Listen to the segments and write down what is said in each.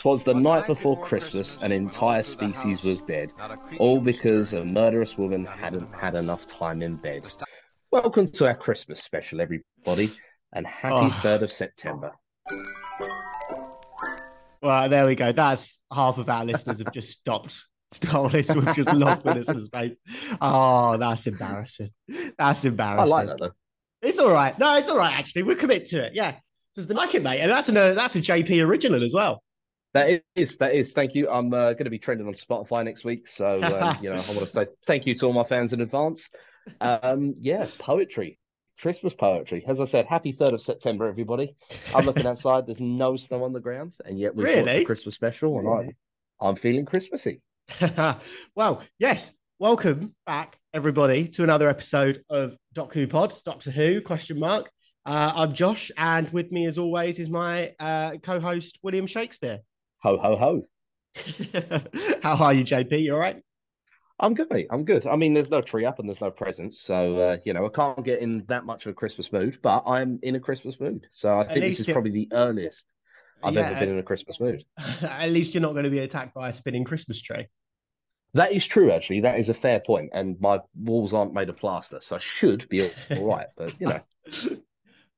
'Twas the night before Christmas, an entire species was dead, all because a murderous woman hadn't had enough time in bed. Welcome to our Christmas special, everybody, and happy 3rd of September. Well, there we go. That's half of our listeners have just stopped. Stolless, we've just lost the listeners, mate. Oh, that's embarrassing. That's embarrassing. I like that, though. It's all right. No, it's all right, actually. We'll commit to it. Yeah. Just like it, mate. And that's a JP original as well. That is. Thank you. I'm going to be trending on Spotify next week. So, I want to say thank you to all my fans in advance. Poetry. Christmas poetry. As I said, happy 3rd of September, everybody. I'm looking outside. There's no snow on the ground. And yet we've got a Christmas special. And I'm feeling Christmassy. Well, yes. Welcome back, everybody, to another episode of Doc Who Pod, Doctor Who, ? I'm Josh, and with me, as always, is my co-host, William Shakespeare. Ho, ho, ho. How are you, JP? You all right? I'm good, mate. I'm good. I mean, there's no tree up and there's no presents, so, I can't get in that much of a Christmas mood, but I'm in a Christmas mood, so I think this is probably the earliest I've ever been in a Christmas mood. At least you're not going to be attacked by a spinning Christmas tree. That is true, actually. That is a fair point. And my walls aren't made of plaster, so I should be all right. But,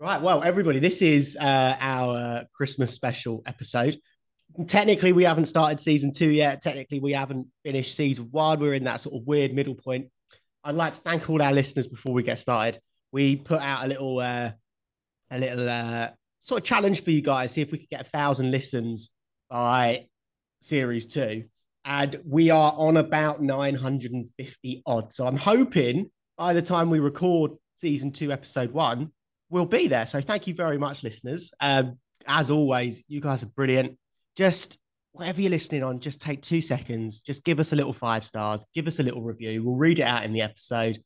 Right. Well, everybody, this is our Christmas special episode. Technically, we haven't started season 2 yet. Technically, we haven't finished season 1. We're in that sort of weird middle point. I'd like to thank all our listeners before we get started. We put out a little sort of challenge for you guys, see if we could get 1,000 listens by series 2. And we are on about 950 odd. So I'm hoping by the time we record season 2, episode 1, we'll be there. So thank you very much, listeners. As always, you guys are brilliant. Just whatever you're listening on, just take 2 seconds. Just give us a little 5 stars. Give us a little review. We'll read it out in the episode.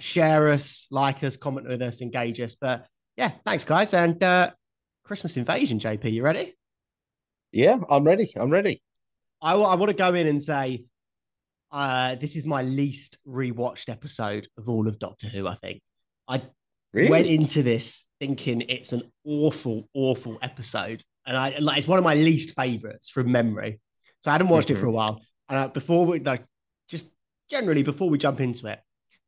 Share us, like us, comment with us, engage us. But yeah, thanks, guys. And Christmas Invasion, JP, you ready? Yeah, I'm ready. I want to go in and say this is my least rewatched episode of all of Doctor Who, I think. I went into this thinking it's an awful, awful episode. And it's one of my least favourites from memory. So I hadn't watched it for a while. Before we jump into it,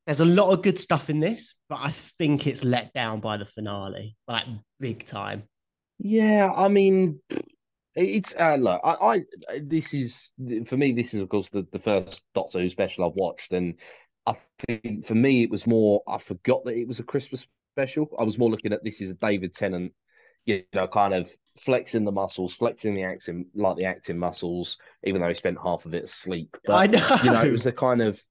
there's a lot of good stuff in this, but I think it's let down by the finale, like big time. Yeah, I mean... It's look. This is of course the first Doctor Who special I've watched, and I think for me it was more I forgot that it was a Christmas special. I was more looking at this is a David Tennant, kind of flexing the muscles, flexing the acting muscles, even though he spent half of it asleep. But, I know. It was a kind of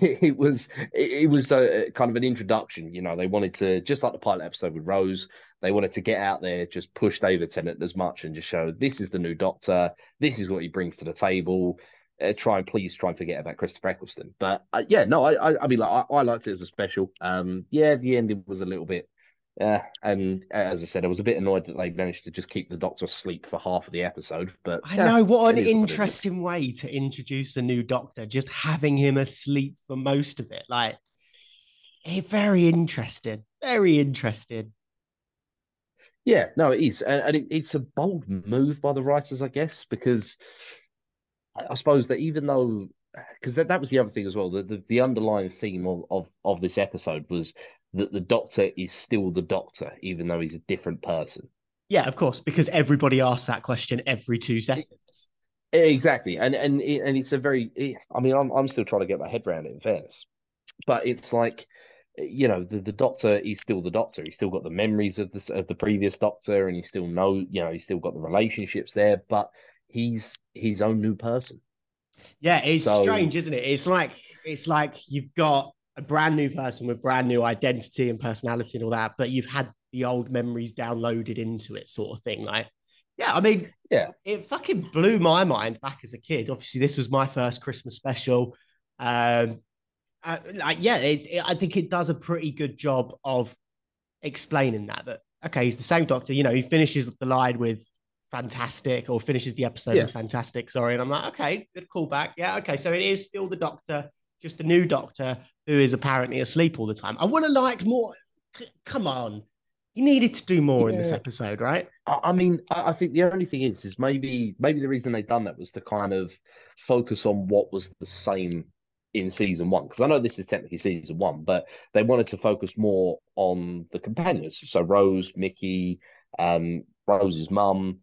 it was a kind of an introduction. They wanted to, just like the pilot episode with Rose. They wanted to get out there, just push David Tennant as much and just show this is the new Doctor. This is what he brings to the table. Try and forget about Christopher Eccleston. But I liked it as a special. The ending was a little bit. And as I said, I was a bit annoyed that they managed to just keep the Doctor asleep for half of the episode. But I know what an interesting way to introduce a new Doctor, just having him asleep for most of it. Like, very interesting. Very interesting. Yeah, no, it is. And it's a bold move by the writers, I guess, because I suppose that even though... Because that was the other thing as well. The underlying theme of this episode was that the Doctor is still the Doctor, even though he's a different person. Yeah, of course, because everybody asks that question every 2 seconds. Exactly. And it's a very... I mean, I'm still trying to get my head around it, in fairness. But it's like... the Doctor, he's still the Doctor. He's still got the memories of the previous Doctor, and he still he's still got the relationships there, but he's his own new person. Yeah, strange, isn't it? It's like you've got a brand new person with brand new identity and personality and all that, but you've had the old memories downloaded into it, sort of thing. Like, yeah, I mean, yeah, it fucking blew my mind back as a kid. Obviously, this was my first Christmas special. I think it does a pretty good job of explaining that okay, he's the same Doctor. He finishes the line with fantastic, or finishes the episode with fantastic. Sorry, and I'm like, okay, good callback. Yeah, okay, so it is still the Doctor, just the new Doctor who is apparently asleep all the time. I would have liked more. Come on, You needed to do more in this episode, right? I mean, I think the only thing is maybe the reason they've done that was to kind of focus on what was the same in season one. Because I know this is technically season one, but they wanted to focus more on the companions. So Rose, Mickey, Rose's mum,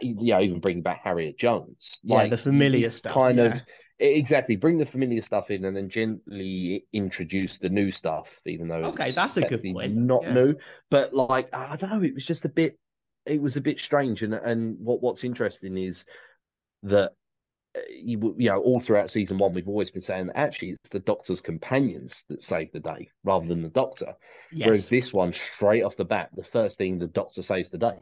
even bringing back Harriet Jones. Like, the familiar stuff. Kind of. Exactly, bring the familiar stuff in and then gently introduce the new stuff, even though that's a good point. Not new, but like, I don't know, it was just a bit, it was a bit strange. And what's interesting is that all throughout season one, we've always been saying that actually it's the Doctor's companions that save the day rather than the Doctor. Yes. Whereas this one, straight off the bat, the first thing the Doctor saves the day.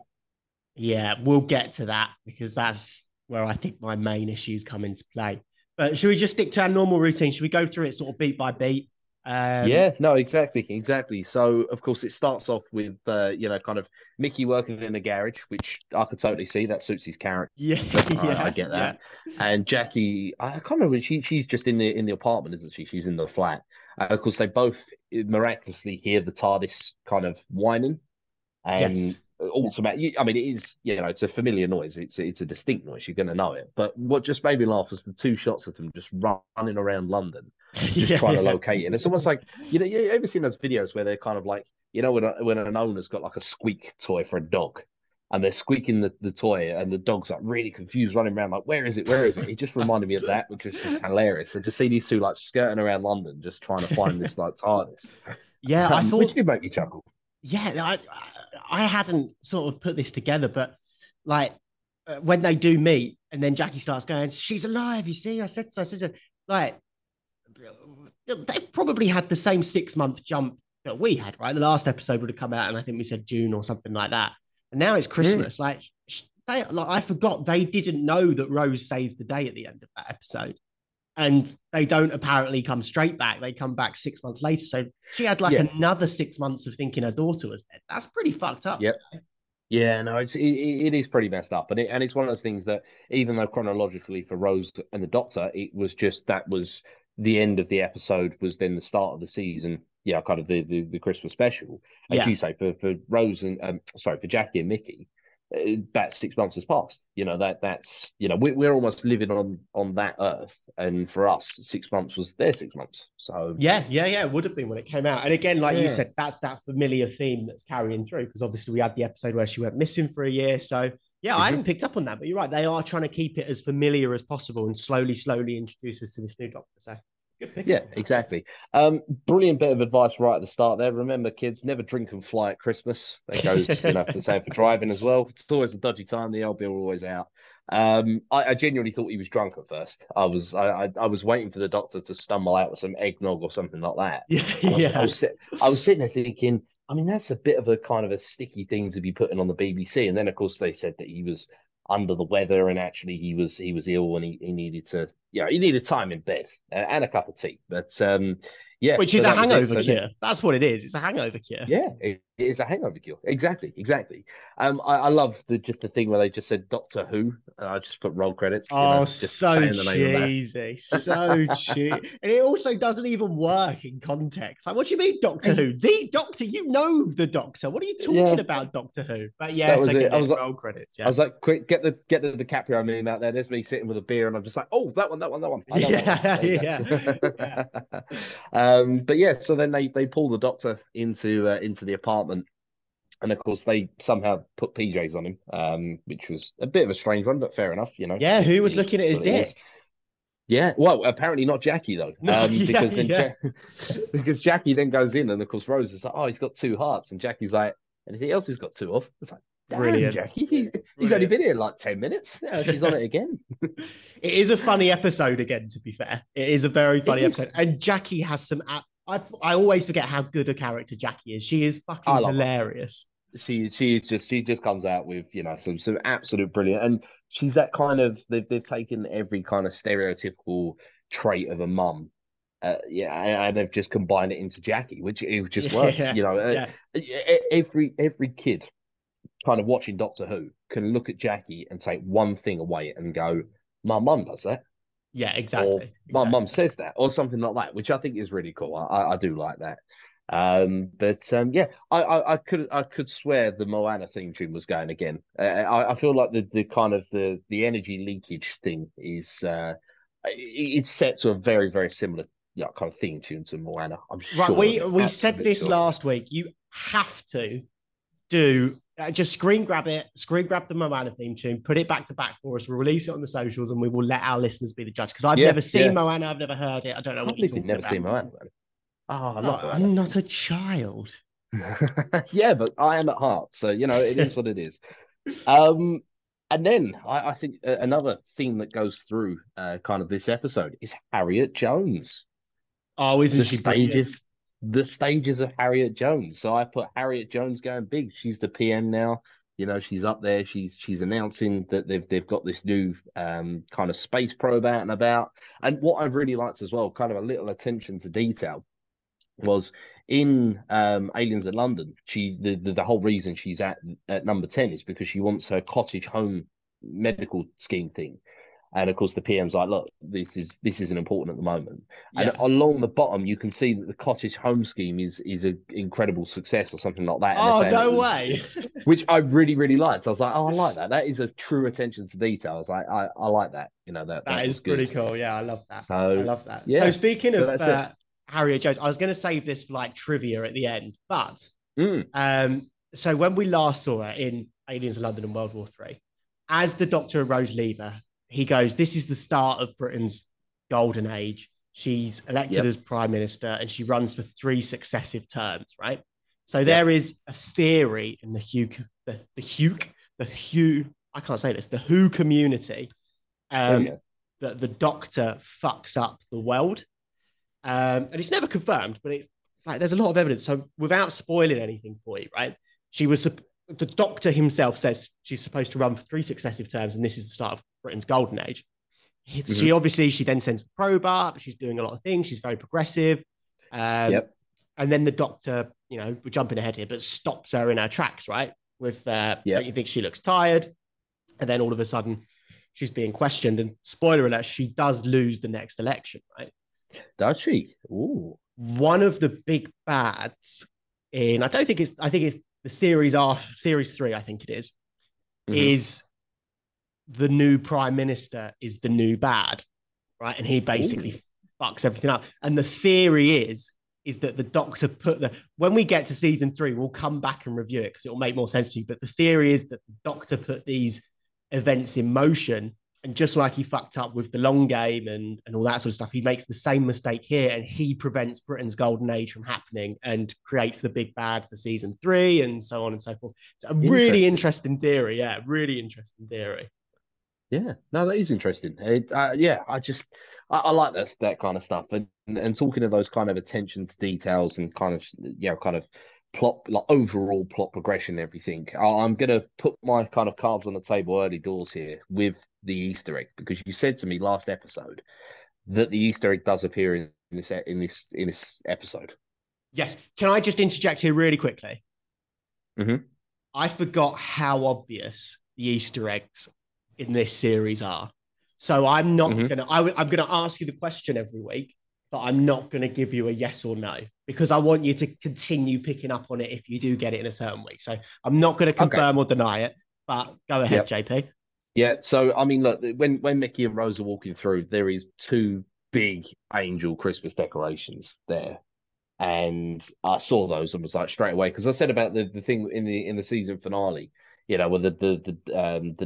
Yeah, we'll get to that because that's where I think my main issues come into play. But should we just stick to our normal routine? Should we go through it sort of beat by beat? Exactly. So, of course, it starts off with, kind of Mickey working in the garage, which I could totally see. That suits his character. Yeah. I get that. Yeah. And Jackie, I can't remember, she's just in the apartment, isn't she? She's in the flat. Of course, they both miraculously hear the TARDIS kind of whining. And yes. Ultimately, I mean, it is, it's a familiar noise. It's a distinct noise. You're going to know it. But what just made me laugh was the two shots of them just running around London, just trying to locate it. And it's almost like, you ever seen those videos where they're kind of like, when an owner's got like a squeak toy for a dog and they're squeaking the toy and the dog's like really confused, running around like, where is it? Where is it? It just reminded me of that, which is just hilarious. And just see these two like skirting around London, just trying to find this like TARDIS. Yeah, I thought... Which did make me chuckle. Yeah, I hadn't sort of put this together, but like when they do meet and then Jackie starts going, she's alive, you see, I said, like they probably had the same 6-month jump that we had, right? The last episode would have come out and I think we said June or something like that. And now it's Christmas. Yeah. I forgot they didn't know that Rose saves the day at the end of that episode. And they don't apparently come straight back. They come back 6 months later. So she had another 6 months of thinking her daughter was dead. That's pretty fucked up. Yep. Yeah, no, it is pretty messed up. And it's one of those things that even though chronologically for Rose and the Doctor, it was just that was the end of the episode was then the start of the season. Yeah, kind of the Christmas special. As you say, for Rose and for Jackie and Mickey, that 6 months has passed. We're almost living on that earth, and for us 6 months was their 6 months. So it would have been when it came out. And again, like you said, that's that familiar theme that's carrying through, because obviously we had the episode where she went missing for a year. So I hadn't picked up on that, but you're right, they are trying to keep it as familiar as possible and slowly introduce us to this new Doctor. So yeah, exactly. Brilliant bit of advice right at the start there. Remember, kids, never drink and fly at Christmas. That goes, for the same for driving as well. It's always a dodgy time. The old bill always out. I genuinely thought he was drunk at first. I was waiting for the Doctor to stumble out with some eggnog or something like that. I was sitting there thinking, I mean, that's a bit of a kind of a sticky thing to be putting on the BBC. And then, of course, they said that he was under the weather, and actually he was ill, and he needed to he needed time in bed and a cup of tea. But which is a hangover cure. That's what it is. It's a hangover cure. Yeah, it is a hangover cure. Exactly. I love the thing where they just said Doctor Who. I just put roll credits. So cheesy, so cheesy, and it also doesn't even work in context. Like, what do you mean Doctor Who? The Doctor, the Doctor. What are you talking about, Doctor Who? But I was like, roll credits. Yeah. I was like, quick, get the DiCaprio meme out there. There's me sitting with a beer, and I'm just like, oh, that one. I know that one. Yeah. So then they pull the Doctor into the apartment, and of course they somehow put PJs on him, which was a bit of a strange one, but fair enough, Yeah, who was looking at his dick? Yeah, well, apparently not Jackie though, because Jackie then goes in, and of course Rose is like, oh, he's got two hearts, and Jackie's like, anything else he's got two of? It's like, damn, brilliant. Jackie, he's only been here like 10 minutes. Now he's on it again. It is a funny episode again, to be fair. It is a very funny episode. And Jackie has some... I always forget how good a character Jackie is. She is fucking hilarious. Her. She just comes out with, some absolute brilliant... And she's that kind of... They've taken every kind of stereotypical trait of a mum. And they've just combined it into Jackie, which it just works. Every kid... kind of watching Doctor Who can look at Jackie and take one thing away and go, my mum does that. Yeah, exactly. Or, my mum says that, or something like that, which I think is really cool. I do like that. I could swear the Moana theme tune was going again. I feel like the kind of the energy leakage thing is it's set to a very, very similar kind of theme tune to Moana. I'm right, sure we said this last week. You have to do just screen grab the Moana theme tune, put it back to back for us. We'll release it on the socials, and we will let our listeners be the judge, because I've never seen Moana. I've never heard it. I don't know. What you've never seen Moana. Oh, I'm not a child. Yeah, but I am at heart, so it is what it is. And then I think another theme that goes through kind of this episode is Harriet Jones. Oh, isn't she brilliant? The stages of Harriet Jones. So I put Harriet Jones going big. She's the PM now. She's up there. She's announcing that they've got this new kind of space probe out and about. And what I really liked as well, kind of a little attention to detail, was in Aliens in London, the whole reason she's at number 10 is because she wants her cottage home medical scheme thing. And of course the PM's like, look, this isn't important at the moment. Yeah. And along the bottom you can see that the cottage home scheme is an incredible success or something like that. And no way. Which I really, really liked. So I was like, oh, I like that. That is a true attention to detail. I was like, I like that. That is pretty cool. Yeah, I love that. Yeah. So speaking of Harriet Jones, I was going to save this for trivia at the end, but so when we last saw her in Aliens in London and World War III, as the Doctor and Rose leave her, he goes, "This is the start of Britain's golden age." She's elected as Prime Minister and she runs for 3 successive terms, right? So there is a theory in the Who community that the Doctor fucks up the world. And it's never confirmed, but it's there's a lot of evidence. So without spoiling anything for you, right? The Doctor himself says she's supposed to run for 3 successive terms, and this is the start of Britain's golden age. She then sends the probe up. She's doing a lot of things. She's very progressive. And then the Doctor, we're jumping ahead here, but stops her in her tracks, right? With, don't you think she looks tired? And then all of a sudden she's being questioned, and spoiler alert, she does lose the next election, right? Does she? Ooh. One of the big bads I think it's the series 3, I think it is, is the new Prime Minister is the new bad, right? And he basically fucks everything up. And the theory is that the Doctor when we get to season 3, we'll come back and review it because it will make more sense to you. But the theory is that the Doctor put these events in motion, and just like he fucked up with the long game and all that sort of stuff, he makes the same mistake here, and he prevents Britain's golden age from happening and creates the big bad for season 3 and so on and so forth. It's a really interesting theory. Yeah, really interesting theory. Yeah, no, that is interesting. I like that kind of stuff. And talking of those kind of attention to details and kind of plot, overall plot progression and everything, I'm going to put my kind of cards on the table early doors here with the Easter egg, because you said to me last episode that the Easter egg does appear in this episode. Yes. Can I just interject here really quickly? I forgot how obvious the Easter eggs in this series are. So I'm not I'm going to ask you the question every week, but I'm not going to give you a yes or no, because I want you to continue picking up on it if you do get it in a certain week. So I'm not going to confirm or deny it, but go ahead, JP. Yeah, so, I mean, look, when Mickey and Rose are walking through, there is 2 big angel Christmas decorations there. And I saw those and was like, straight away, because I said about the thing in the season finale, where the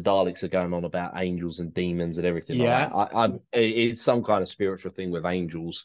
Daleks are going on about angels and demons and everything like that. It's some kind of spiritual thing with angels.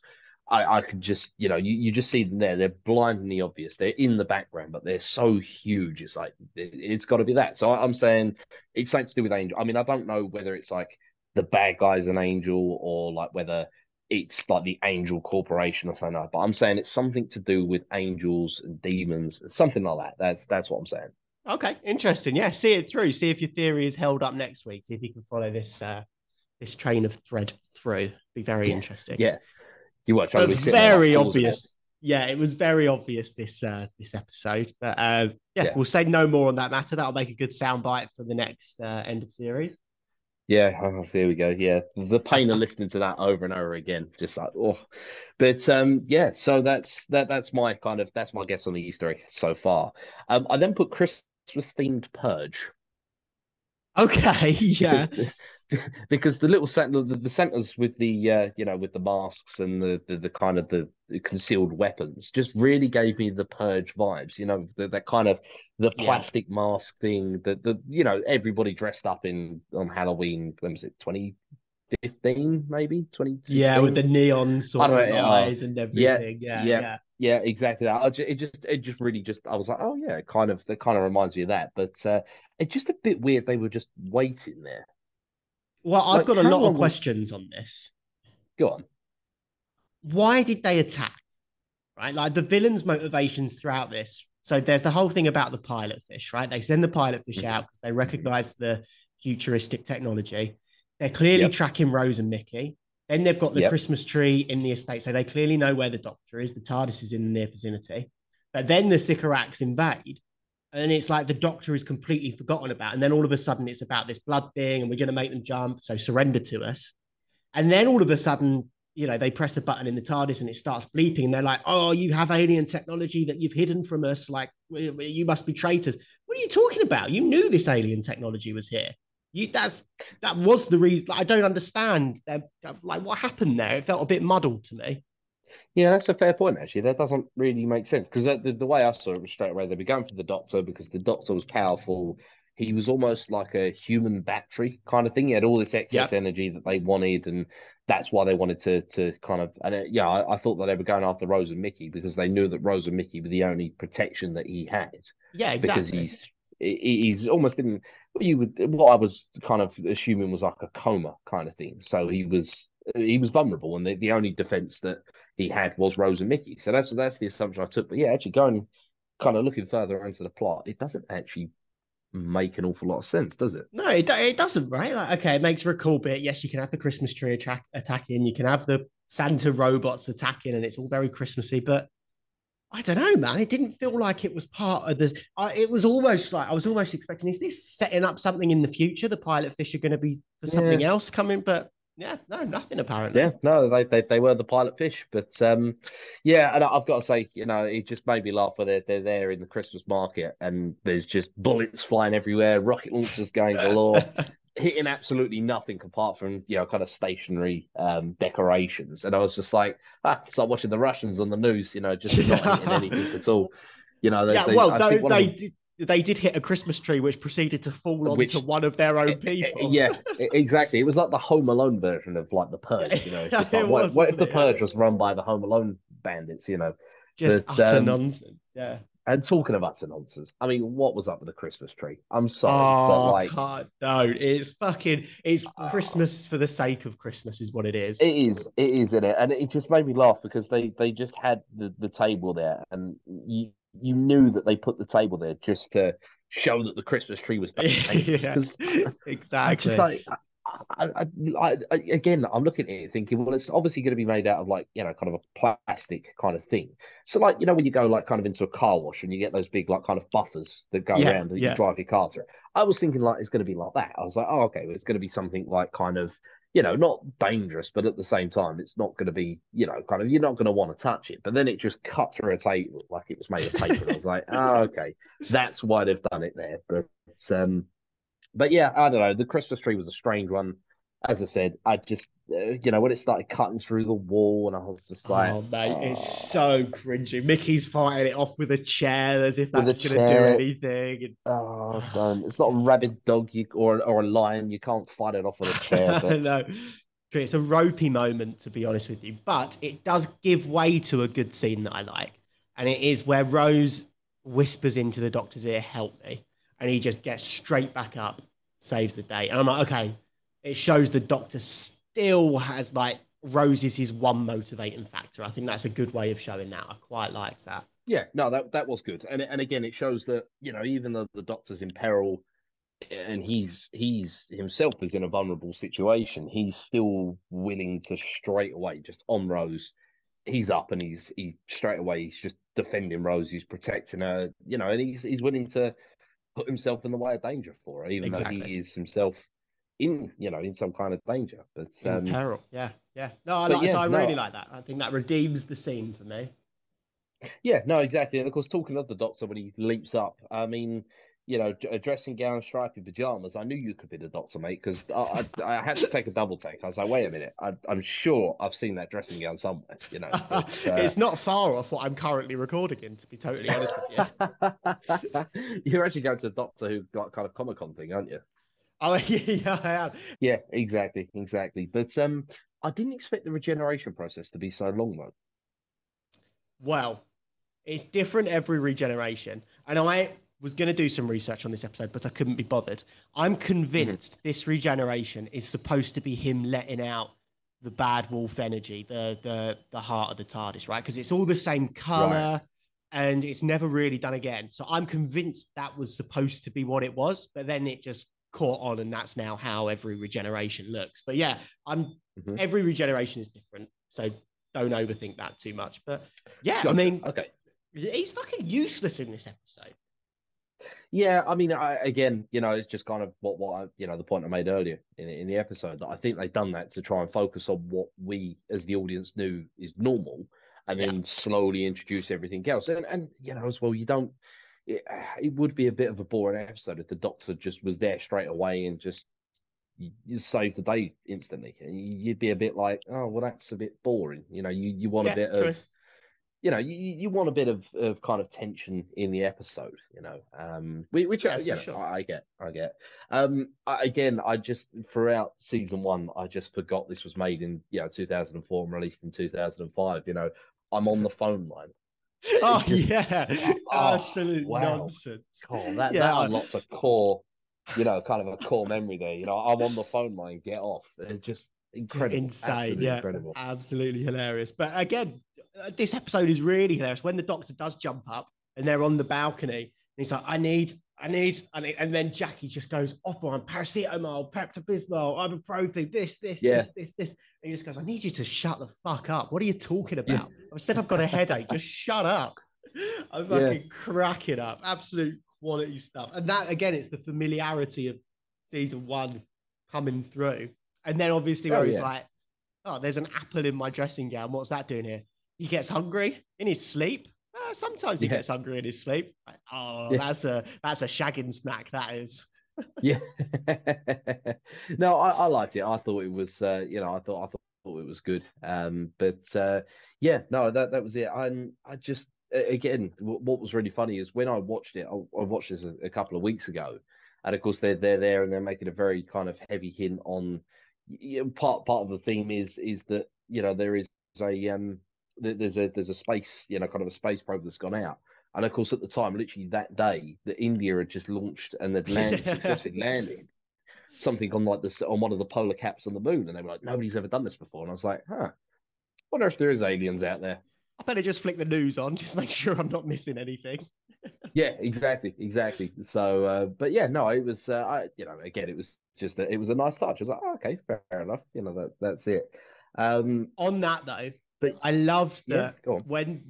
I could just, you just see them there. They're blindingly obvious. They're in the background, but they're so huge. It's like, it's got to be that. So I'm saying it's something to do with angel. I mean, I don't know whether it's like the bad guy's an angel or like whether it's like the angel corporation or something like that. But I'm saying it's something to do with angels and demons, something like that. That's what I'm saying. Okay, interesting. Yeah, see it through. See if your theory is held up next week. See if you can follow this train of thread through. Be very interesting. Yeah. You watch. It was very obvious. Yeah, it was very obvious this episode. But we'll say no more on that matter. That'll make a good soundbite for the next end of series. Yeah, oh, here we go. Yeah, the pain of listening to that over and over again, just like oh. But yeah, so that's my kind of that's my guess on the Easter egg so far. I then put Christmas-themed purge. Okay, yeah, because the little the Santas with the you know with the masks and the kind of the concealed weapons just really gave me the purge vibes. You know that kind of the plastic mask thing that the you know everybody dressed up in on Halloween. When was it 2015 maybe 2016? Yeah, with the neon sort of eyes and everything. Yeah, exactly that. It just I was like, oh yeah, it kind of reminds me of that. But it's just a bit weird they were just waiting there. Well, I've got a lot of questions on this. Go on. Why did they attack? Right, like the villain's motivations throughout this. So there's the whole thing about the pilot fish, right? They send the pilot fish out because they recognise the futuristic technology. They're clearly tracking Rose and Mickey. Then they've got the Christmas tree in the estate, so they clearly know where the Doctor is. The TARDIS is in the near vicinity. But then the Sycorax invade, and it's like the Doctor is completely forgotten about. And then all of a sudden, it's about this blood thing, and we're going to make them jump, so surrender to us. And then all of a sudden, you know, they press a button in the TARDIS, and it starts bleeping. And they're like, oh, you have alien technology that you've hidden from us. Like, you must be traitors. What are you talking about? You knew this alien technology was here. That was the reason. I don't understand. Like, what happened there? It felt a bit muddled to me. Yeah, that's a fair point, actually. That doesn't really make sense. Because the way I saw it was straight away, they were going for the Doctor because the Doctor was powerful. He was almost like a human battery kind of thing. He had all this excess energy that they wanted, and that's why they wanted to kind of... And I thought that they were going after Rose and Mickey because they knew that Rose and Mickey were the only protection that he had. Yeah, exactly. Because he's almost in... What I was kind of assuming was like a coma kind of thing. So he was vulnerable, and the only defense that he had was Rose and Mickey. So that's the assumption I took. But yeah, actually going kind of looking further into the plot, it doesn't actually make an awful lot of sense, does it? No, it doesn't, right? Like, okay, it makes for a cool bit. Yes, you can have the Christmas tree attacking, you can have the Santa robots attacking, and it's all very Christmassy, but I don't know, man. It didn't feel like it was part of the... it was almost like I was almost expecting, is this setting up something in the future? The pilot fish are going to be for something else coming, but yeah, no, nothing apparently. Yeah, no, they were the pilot fish, but yeah, and I've got to say, you know, it just made me laugh when they're there in the Christmas market and there's just bullets flying everywhere, rocket launchers going galore. Hitting absolutely nothing apart from, you know, kind of stationary decorations. And I was just like, it's like watching the Russians on the news, you know, just not hitting anything at all. You know, they did hit a Christmas tree, which proceeded to fall onto one of their own people. Yeah, exactly. It was like the Home Alone version of like the Purge, you know. Just like, what if the Purge was run by the Home Alone bandits, you know? Just utter nonsense, yeah. And talking of utter nonsense, I mean, what was up with the Christmas tree? I'm sorry, but like, no, it's Christmas for the sake of Christmas, is what it is. It is, isn't it? And it just made me laugh because they just had the table there, and you knew that they put the table there just to show that the Christmas tree was done. Yeah, exactly. Just like, I again, I'm looking at it thinking, well, it's obviously going to be made out of like, you know, kind of a plastic kind of thing. So like, you know, when you go like kind of into a car wash and you get those big like kind of buffers that go around that you drive your car through. I was thinking like, it's going to be like that. I was like, oh, okay, well, it's going to be something like kind of, you know, not dangerous, but at the same time, it's not going to be, you know, kind of, you're not going to want to touch it. But then it just cut through a table like it was made of paper. I was like, oh, okay, that's why they've done it there. But it's, but yeah, I don't know. The Christmas tree was a strange one. As I said, I just, you know, when it started cutting through the wall and I was just like... Oh, mate, it's so cringy. Mickey's fighting it off with a chair as if that's going to do anything. And... Oh, don't. It's not a rabid dog or a lion. You can't fight it off with a chair. But... No. It's a ropey moment, to be honest with you. But it does give way to a good scene that I like. And it is where Rose whispers into the Doctor's ear, "Help me." And he just gets straight back up, saves the day. And I'm like, okay, it shows the Doctor still has, like, Rose is his one motivating factor. I think that's a good way of showing that. I quite liked that. Yeah, no, that was good. And again, it shows that, you know, even though the Doctor's in peril and he's himself is in a vulnerable situation, he's still willing to straight away, just on Rose, he's up and he straight away, he's just defending Rose, he's protecting her, you know, and he's willing to put himself in the way of danger for her, even though he is himself in some kind of danger. But peril. Yeah. No, I really like that. I think that redeems the scene for me. Yeah, no, exactly. And of course, talking of the Doctor when he leaps up, I mean, a dressing gown, stripy pajamas. I knew you could be the Doctor, mate, because I had to take a double take. I was like, wait a minute, I'm sure I've seen that dressing gown somewhere. But, it's not far off what I'm currently recording in, to be totally honest with you. You're actually going to a Doctor Who got kind of Comic-Con thing, aren't you? Oh yeah, I am. Yeah, exactly. But I didn't expect the regeneration process to be so long, though. Well, it's different every regeneration, and I was going to do some research on this episode, but I couldn't be bothered. I'm convinced this regeneration is supposed to be him letting out the bad wolf energy, the heart of the TARDIS, right? Because it's all the same color, right, and it's never really done again. So I'm convinced that was supposed to be what it was, but then it just caught on, and that's now how every regeneration looks. But yeah, every regeneration is different, so don't overthink that too much. But yeah, gotcha. I mean, okay, he's fucking useless in this episode. Yeah, I mean, it's just kind of what the point I made earlier in the episode, that I think they've done that to try and focus on what we as the audience knew is normal, and then slowly introduce everything else. And as well, you don't. It would be a bit of a boring episode if the Doctor just was there straight away and just you saved the day instantly. You'd be a bit like, oh, well, that's a bit boring. You want a bit of. You want a bit of kind of tension in the episode, which sure. I get. I just throughout season one, I just forgot this was made in 2004 and released in 2005. I'm on the phone line. Oh just, absolute nonsense. Cool. That unlocks a core, kind of a core memory there. I'm on the phone line. Get off. It's just incredible, insane, absolutely incredible, absolutely hilarious. But again, this episode is really hilarious when the Doctor does jump up and they're on the balcony and he's like, I need, and then Jackie just goes off on paracetamol, Pepto-Bismol, ibuprofen, this. And he just goes, I need you to shut the fuck up. What are you talking about? I said I've got a headache. Just shut up. I'm fucking cracking up. Absolute quality stuff. And that, again, it's the familiarity of season one coming through. And then obviously where he's like, oh, there's an apple in my dressing gown. What's that doing here? He gets hungry in his sleep. Sometimes he gets hungry in his sleep. That's a shagging smack, that is. Yeah. No, I liked it. I thought it was, I thought it was good. That was it. I just, again, what was really funny is when I watched it, I watched this a couple of weeks ago, and of course they're there and they're making a very kind of heavy hint on part of the theme is that there is a there's a space, kind of a space probe that's gone out. And of course, at the time, literally that day, that India had just launched and they'd successfully landed something on on one of the polar caps on the moon. And they were like, nobody's ever done this before. And I was like, huh, I wonder if there is aliens out there. I better just flick the news on, just make sure I'm not missing anything. Yeah, exactly. So, it was, it was just, it was a nice touch. I was like, oh, okay, fair enough. That's it. On that though, but I loved that when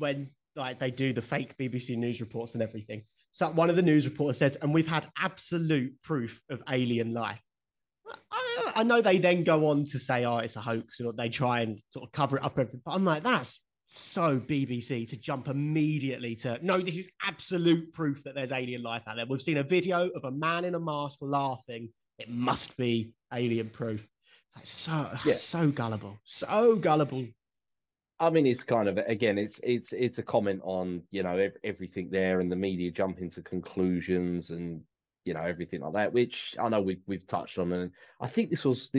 like they do the fake BBC news reports and everything. So one of the news reporters says, and we've had absolute proof of alien life. I know they then go on to say, oh, it's a hoax, and they try and sort of cover it up. But I'm like, that's so BBC to jump immediately to, no, this is absolute proof that there's alien life out there. We've seen a video of a man in a mask laughing. It must be alien proof. It's like so gullible. I mean, it's kind of, again, it's a comment on, everything there and the media jumping to conclusions and, everything like that, which I know we've touched on. And I think this was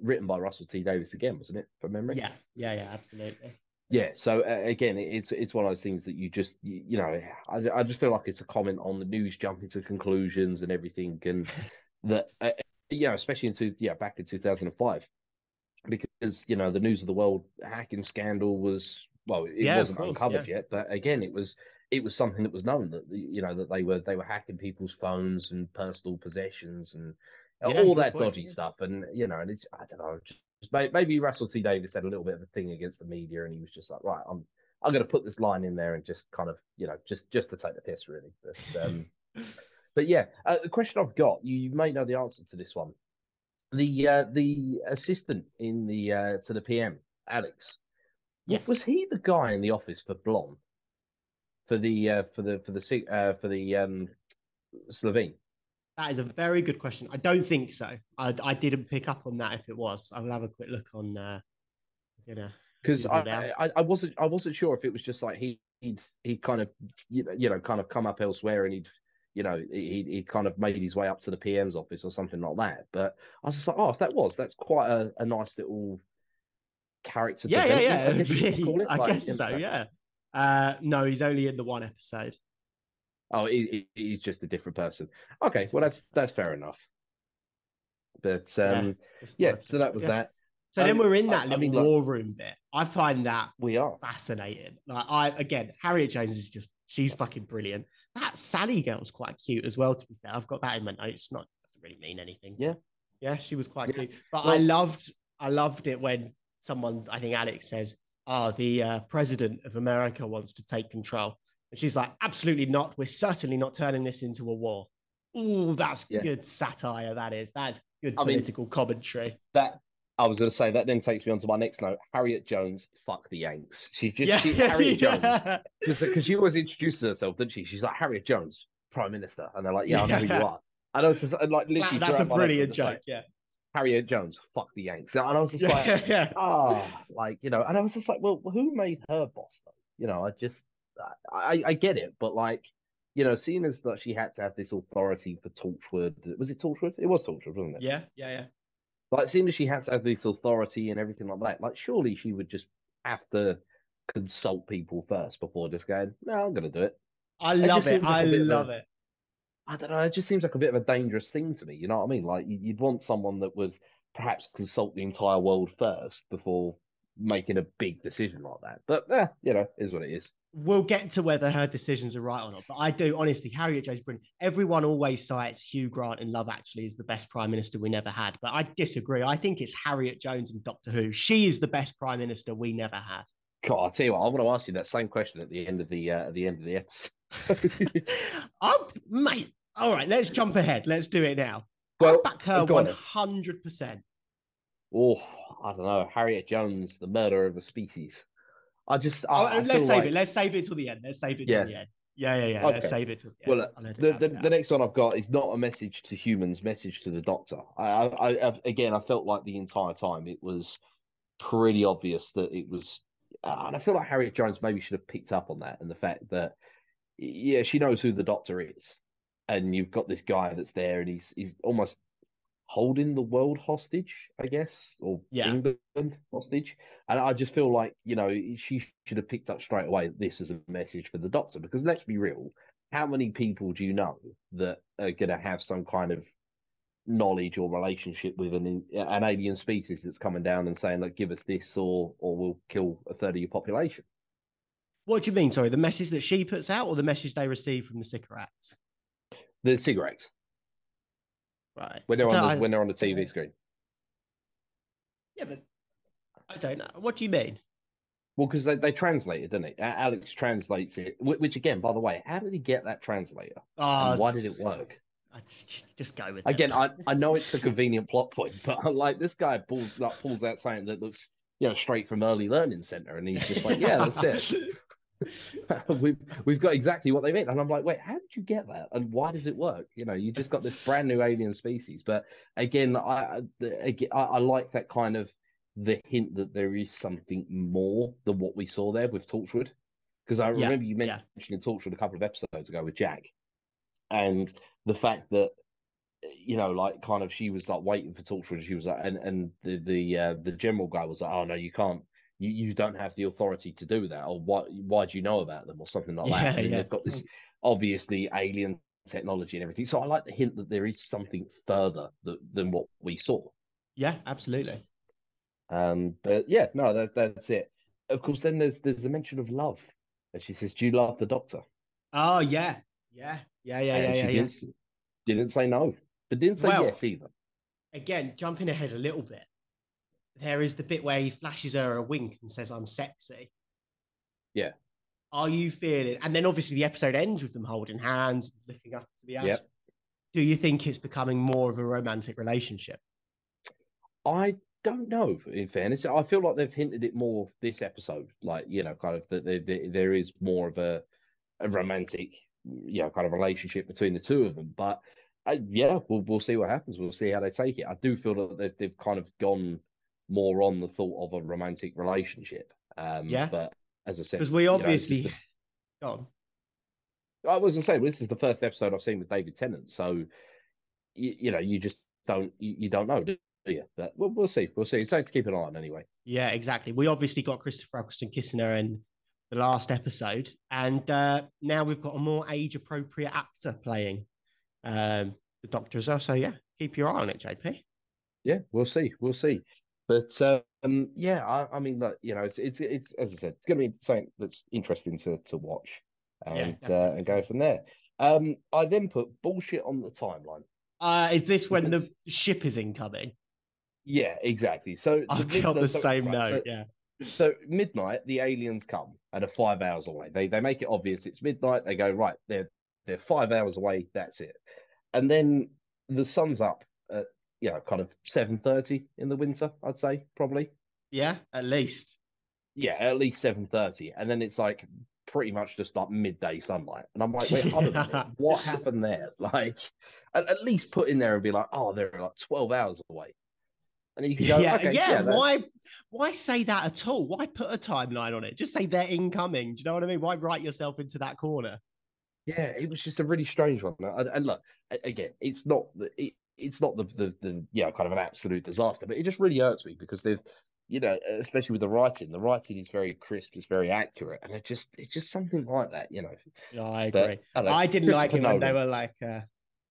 written by Russell T Davies again, wasn't it, from memory? Yeah, absolutely. Yeah. So again, it's one of those things that you just, I just feel like it's a comment on the news jumping to conclusions and everything. And that, especially back in 2005. Because the News of the World hacking scandal was uncovered yet, but again it was something that was known, that that they were hacking people's phones and personal possessions and all that dodgy stuff, and and it's, I don't know, just, maybe Russell T Davies had a little bit of a thing against the media, and he was just like, right, I'm going to put this line in there and just kind of just to take the piss, really. But the question I've got, you may know the answer to this one. The assistant in the to the PM, Alex. Yes. Was he the guy in the office for Blonde? For the Slovene? That is a very good question. I don't think so. I didn't pick up on that. If it was, I will have a quick look on. Because I wasn't sure if it was just like he kind of kind of come up elsewhere and he kind of made his way up to the PM's office or something like that. But I was just like, oh, if that was, that's quite a nice little character. Yeah. I guess so. No, he's only in the one episode. Oh, he's just a different person. Okay, well that's fair enough. But so that was that. So then we're in that war room bit. I find that fascinating. Like Harriet Jones is just she's fucking brilliant. That Sally girl's quite cute as well. To be fair, I've got that in my notes. Not doesn't really mean anything. Yeah, she was quite cute. But I loved it when someone, I think Alex says, "Oh, the president of America wants to take control." And she's like, absolutely not. We're certainly not turning this into a war. Ooh, that's good satire. That is. That's good political commentary. That I was going to say, that then takes me on to my next note. Harriet Jones, fuck the Yanks. Harriet Jones. Because she always introduces herself, didn't she? She's like, Harriet Jones, Prime Minister. And they're like, yeah, I know who you are. And I was just like, literally. That's a brilliant joke, Harriet Jones, fuck the Yanks. And I was just and I was just like, well, who made her boss, though? I get it, but seeing as that she had to have this authority for Torchwood, was it Torchwood? It was Torchwood, wasn't it? Yeah. Like, seeing as she had to have this authority and everything like that, like, surely she would just have to consult people first before just going, no, I'm going to do it. I love it. I don't know, it just seems like a bit of a dangerous thing to me, you know what I mean? Like, you'd want someone that would perhaps consult the entire world first before making a big decision like that. But, is what it is. We'll get to whether her decisions are right or not, but I do honestly. Harriet Jones, brilliant. Everyone always cites Hugh Grant in Love Actually is the best prime minister we never had, but I disagree. I think it's Harriet Jones in Doctor Who. She is the best prime minister we never had. God, I'll tell you what. I want to ask you that same question at the end of the episode. Mate. All right, let's jump ahead. Let's do it now. Well, back her 100%. Oh, I don't know. Harriet Jones, the murder of a species. Let's save it till the end. Yeah. Okay. Let's save it till the end. Well, the next one I've got is not a message to humans, message to the Doctor. I felt like the entire time it was pretty obvious that it was, and I feel like Harriet Jones maybe should have picked up on that, and the fact that, yeah, she knows who the Doctor is, and you've got this guy that's there, and he's almost holding the world hostage, I guess, or England hostage. And I just feel like, she should have picked up straight away that this is a message for the Doctor, because let's be real, how many people do you know that are going to have some kind of knowledge or relationship with an alien species that's coming down and saying, like, give us this or we'll kill a third of your population? What do you mean, sorry, the message that she puts out or the message they receive from the Sycorax? The Sycorax. Right. When they're on the TV screen. Yeah, but I don't know. What do you mean? Well, because they translate it, didn't they? Alex translates it, which again, by the way, how did he get that translator? And why did it work? I just go with it. Again, I know it's a convenient plot point, but I'm like, this guy pulls out something that looks straight from Early Learning Center, and he's just like, yeah, that's it. We've got exactly what they meant, and I'm like, wait, how did you get that, and why does it work? You just got this brand new alien species. But again, I like that kind of the hint that there is something more than what we saw there with Torchwood, because I remember you mentioned Torchwood a couple of episodes ago with Jack, and the fact that she was like waiting for Torchwood, and she was like, and the general guy was like, oh no, you can't. You don't have the authority to do that, or why do you know about them, or something like that. I mean, they've got this obviously alien technology and everything. So I like the hint that there is something further than what we saw. Yeah, absolutely. But yeah, no, that's it. Of course, then there's a mention of love, and she says, "Do you love the Doctor?" Oh yeah. And she didn't say no, but didn't say yes either. Again, jumping ahead a little bit. There is the bit where he flashes her a wink and says, I'm sexy. Yeah. Are you feeling? And then obviously the episode ends with them holding hands, looking up to the ash. Yep. Do you think it's becoming more of a romantic relationship? I don't know, in fairness. I feel like they've hinted it more this episode, like, you know, kind of that there is more of a romantic, you know, kind of relationship between the two of them. But yeah, we'll see what happens. We'll see how they take it. I do feel that they've kind of gone more on the thought of a romantic relationship. Yeah. But as I said, because we obviously gone. I was going to say, well, this is the first episode I've seen with David Tennant, so you know, you just don't, you don't know, do you? But we'll see. We'll see. It's something to keep an eye on, anyway. Yeah, exactly. We obviously got Christopher Eccleston kissing her in the last episode, and now we've got a more age-appropriate actor playing the Doctor as well. So yeah, keep your eye on it, JP. Yeah, we'll see. We'll see. But yeah, I mean, like, you know, it's as I said, it's going to be something that's interesting to watch and go from there. I then put bullshit on the timeline. Is this when the ship is incoming? Yeah, exactly. So I've got the same note. Yeah. So midnight, the aliens come and are 5 hours away. They make it obvious it's midnight. They go, right, they're 5 hours away. That's it. And then the sun's up at, you know, kind of 7:30 in the winter, I'd say, probably. Yeah, at least. Yeah, at least 7:30. And then it's like pretty much just like midday sunlight. And I'm like, wait, other than it, what happened there? Like, at least put in there and be like, oh, they're like 12 hours away. And you can go, yeah, okay, yeah. Why say that at all? Why put a timeline on it? Just say they're incoming. Do you know what I mean? Why write yourself into that corner? Yeah, it was just a really strange one. And look, again, it's not the yeah, kind of an absolute disaster, but it just really hurts me because they've, you know, especially with the writing is very crisp, it's very accurate, and it's just something like that, you know. Yeah, I agree. But I didn't like it when they were like,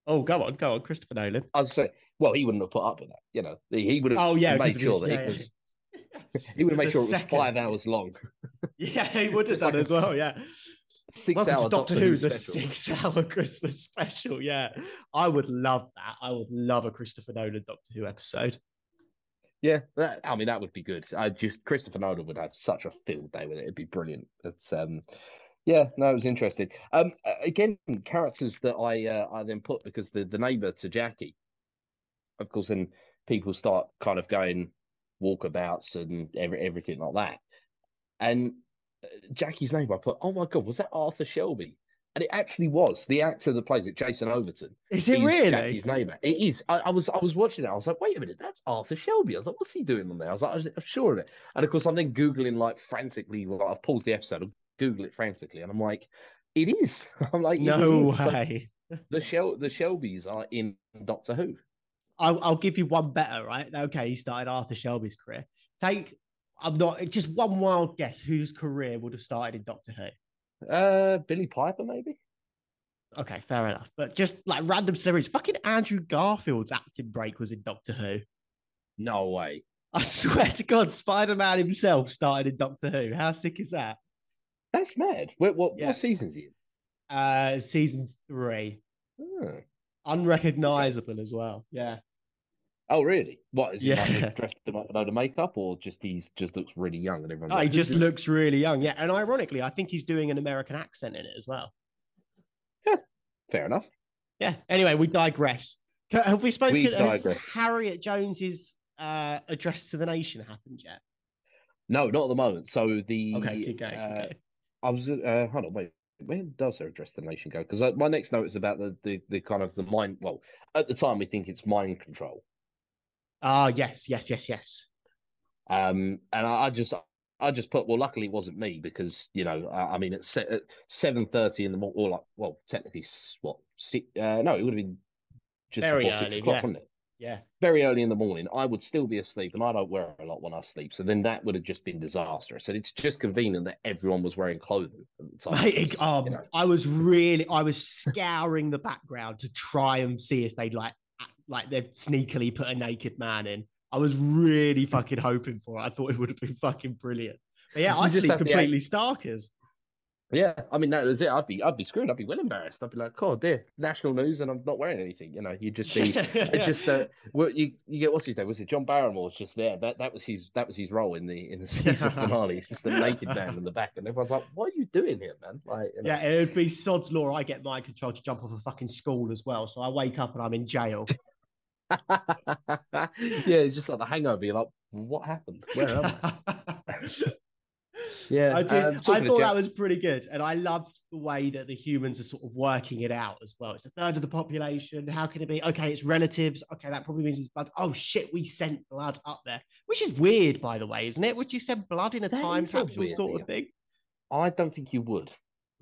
oh, go on, Christopher Nolan. I was saying, well, he wouldn't have put up with that, you know. He would have made sure that it was. He would make sure it was 5 hours long. Yeah, he would have done as well. Yeah. 6 hours. Welcome to Doctor Who, the 6 hour Christmas special. Yeah, I would love that. I would love a Christopher Nolan Doctor Who episode. Yeah, I mean, that would be good. Christopher Nolan would have such a field day with it. It'd be brilliant. It's yeah, no, it was interesting. Again, characters that I then put, because the neighbour to Jackie, of course, and people start kind of going walkabouts and everything like that, and Jackie's name, I put, oh my God, was that Arthur Shelby? And it actually was the actor that plays it, Jason Overton. Is it really? Jackie's neighbour. It is. I was watching it. I was like, wait a minute, that's Arthur Shelby. I was like, what's he doing on there? I was like, I'm sure of it. And of course, I'm then googling like frantically. Well, I've paused the episode. I'll Google it frantically, and I'm like, it is. I'm like, no way. The Shelbys are in Doctor Who. I'll give you one better, right? Okay, he started Arthur Shelby's career. Just one wild guess whose career would have started in Doctor Who. Billy Piper, maybe? Okay, fair enough. But just like random celebrities. Fucking Andrew Garfield's acting break was in Doctor Who. No way. I swear to God, Spider-Man himself started in Doctor Who. How sick is that? That's mad. What season is he in? Season 3. Hmm. Unrecognizable as well. Yeah. Oh, really? What is he like, dressed him up with a load of makeup, or just he looks really young and everyone? Oh, he just looks really young. Yeah, and ironically, I think he's doing an American accent in it as well. Yeah, fair enough. Yeah. Anyway, we digress. Have we spoken? Has Harriet Jones's address to the nation happened yet? No, not at the moment. So the keep going. I was hold on, wait. When does her address to the nation go? Because my next note is about the kind of the mind. Well, at the time we think it's mind control. Ah, yes. And I just put, well, luckily it wasn't me, because, you know, I mean, at 7:30 in the morning, or like, well, technically what? No, it would have been just very early, 6 o'clock, wasn't it? Yeah, very early in the morning. I would still be asleep, and I don't wear a lot when I sleep. So then that would have just been disastrous. And it's just convenient that everyone was wearing clothing at the time. Mate, you know. I was scouring the background to try and see if they'd like they've sneakily put a naked man in. I was really fucking hoping for it. I thought it would have been fucking brilliant. But yeah, I sleep completely starkers. Yeah, I mean, that was it. I'd be screwed. I'd be well embarrassed. I'd be like, oh dear, national news, and I'm not wearing anything. You know, you'd just be you get, what's his name? Was it John Barrymore's just there? That was his role in the season finale. It's just the naked man in the back, and everyone's like, what are you doing here, man? Like, you know. Yeah, it would be sod's law. I get mind control to jump off a fucking school as well, so I wake up and I'm in jail. It's just like the hangover. You're like, what happened? Where am I? Yeah, I thought that was pretty good, and I love the way that the humans are sort of working it out as well. It's a third of the population. How could it be? Okay, it's relatives. Okay, that probably means it's blood. Oh shit, we sent blood up there, which is weird, by the way, isn't it? Would you send blood in a time capsule sort of thing? I don't think you would.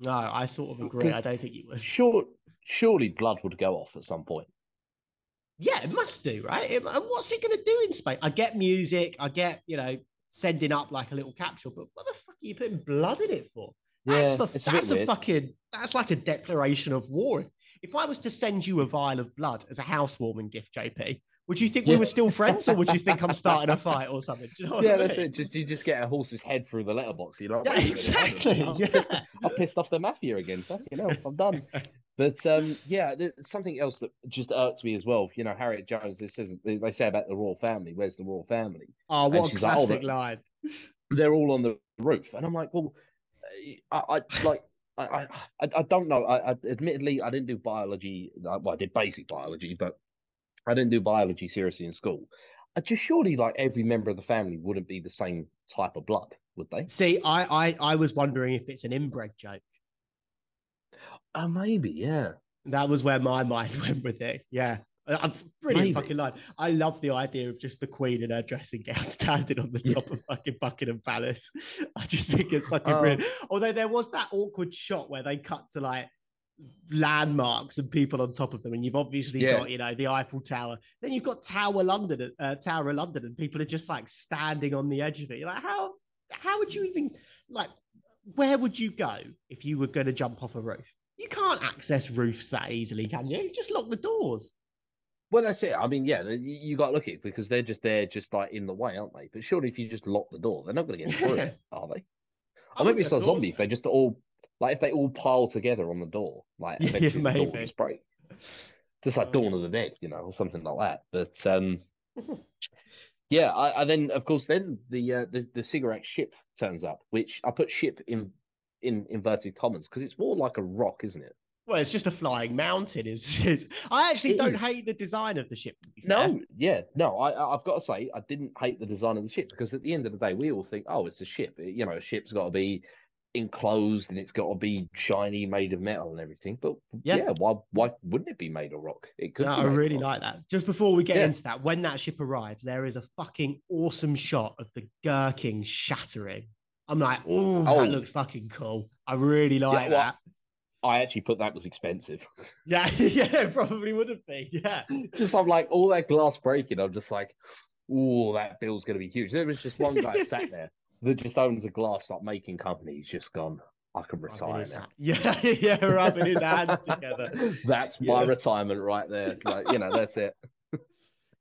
No, I sort of agree. I don't think you would. Surely blood would go off at some point. Yeah, it must do, right? And what's it going to do in space? I get music. I get sending up like a little capsule, but what the fuck are you putting blood in it for? That's like a declaration of war. If I was to send you a vial of blood as a housewarming gift, JP, would you think we were still friends, or would you think I'm starting a fight or something? Do you know what I mean? That's it. You just get a horse's head through the letterbox. You're like, exactly. I'm pissed off the mafia again. I'm done. But there's something else that just irks me as well. Harriet Jones, they say about the royal family. Where's the royal family? Oh, what a classic line. They're all on the roof. And I'm like, well, I don't know. I admittedly, I didn't do biology. Well, I did basic biology, but I didn't do biology seriously in school. Surely every member of the family wouldn't be the same type of blood, would they? See, I was wondering if it's an inbred joke. Maybe, yeah. That was where my mind went with it. Yeah. I'm pretty fucking lying. I love the idea of just the Queen in her dressing gown standing on the top of fucking Buckingham Palace. I just think it's fucking brilliant. Although there was that awkward shot where they cut to landmarks and people on top of them, and you've obviously got the Eiffel Tower, then you've got Tower of London, and people are just standing on the edge of it. You're like, how would you even where would you go if you were going to jump off a roof? You can't access roofs that easily, can you? You just lock the doors. Well, that's it. I mean, you got to look at it because they're just there, in the way, aren't they? But surely if you just lock the door, they're not going to get through it, are they? Or maybe it's like zombies. They just all, if they all pile together on the door, eventually the door will just break. Just like Dawn of the Dead, or something like that. But, then the Sycorax ship turns up, which I put ship in inverted commas because it's more like a rock, isn't it? Well, it's just a flying mountain. I actually don't hate the design of the ship, to be fair. I've got to say I didn't hate the design of the ship because at the end of the day, we all think, oh, it's a ship. A ship's got to be enclosed and it's got to be shiny, made of metal and everything. But why wouldn't it be made of rock? It could. I really like that. Just before we get into that, when that ship arrives, there is a fucking awesome shot of the gherkin shattering. I'm like, that looks fucking cool. I really like that. I actually put that was expensive. It probably would have been. Yeah. Just I'm like, all that glass breaking, I'm just like, oh, that bill's going to be huge. There was just one guy sat there that just owns a glass making company. He's just gone, I can retire now. Rubbing his hands together. That's my retirement right there. That's it.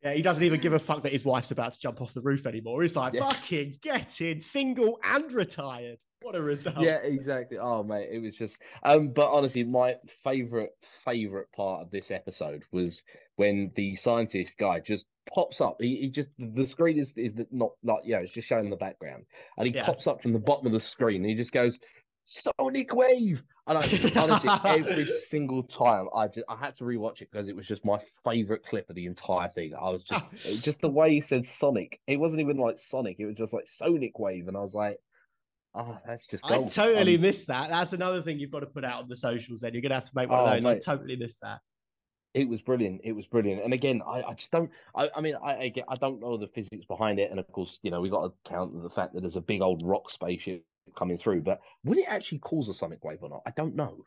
Yeah, he doesn't even give a fuck that his wife's about to jump off the roof anymore. He's like, fucking get in, single and retired. What a result. Yeah, exactly. Oh, mate, it was just... but honestly, my favourite part of this episode was when the scientist guy just pops up. He just... The screen is not... it's just showing the background. And he pops up from the bottom of the screen. And he just goes... Sonic Wave, and honestly, every single time I had to rewatch it because it was just my favorite clip of the entire thing. I was just the way he said Sonic. It wasn't even like Sonic. It was just like Sonic Wave, and I was like, oh, that's just gold. I totally missed that. That's another thing you've got to put out on the socials. Then you're gonna have to make one of those. Mate, I totally missed that. It was brilliant. It was brilliant. And again, I just don't. I don't know the physics behind it, and of course, we got to account for the fact that there's a big old rock spaceship coming through, but would it actually cause a sonic wave or not? I don't know.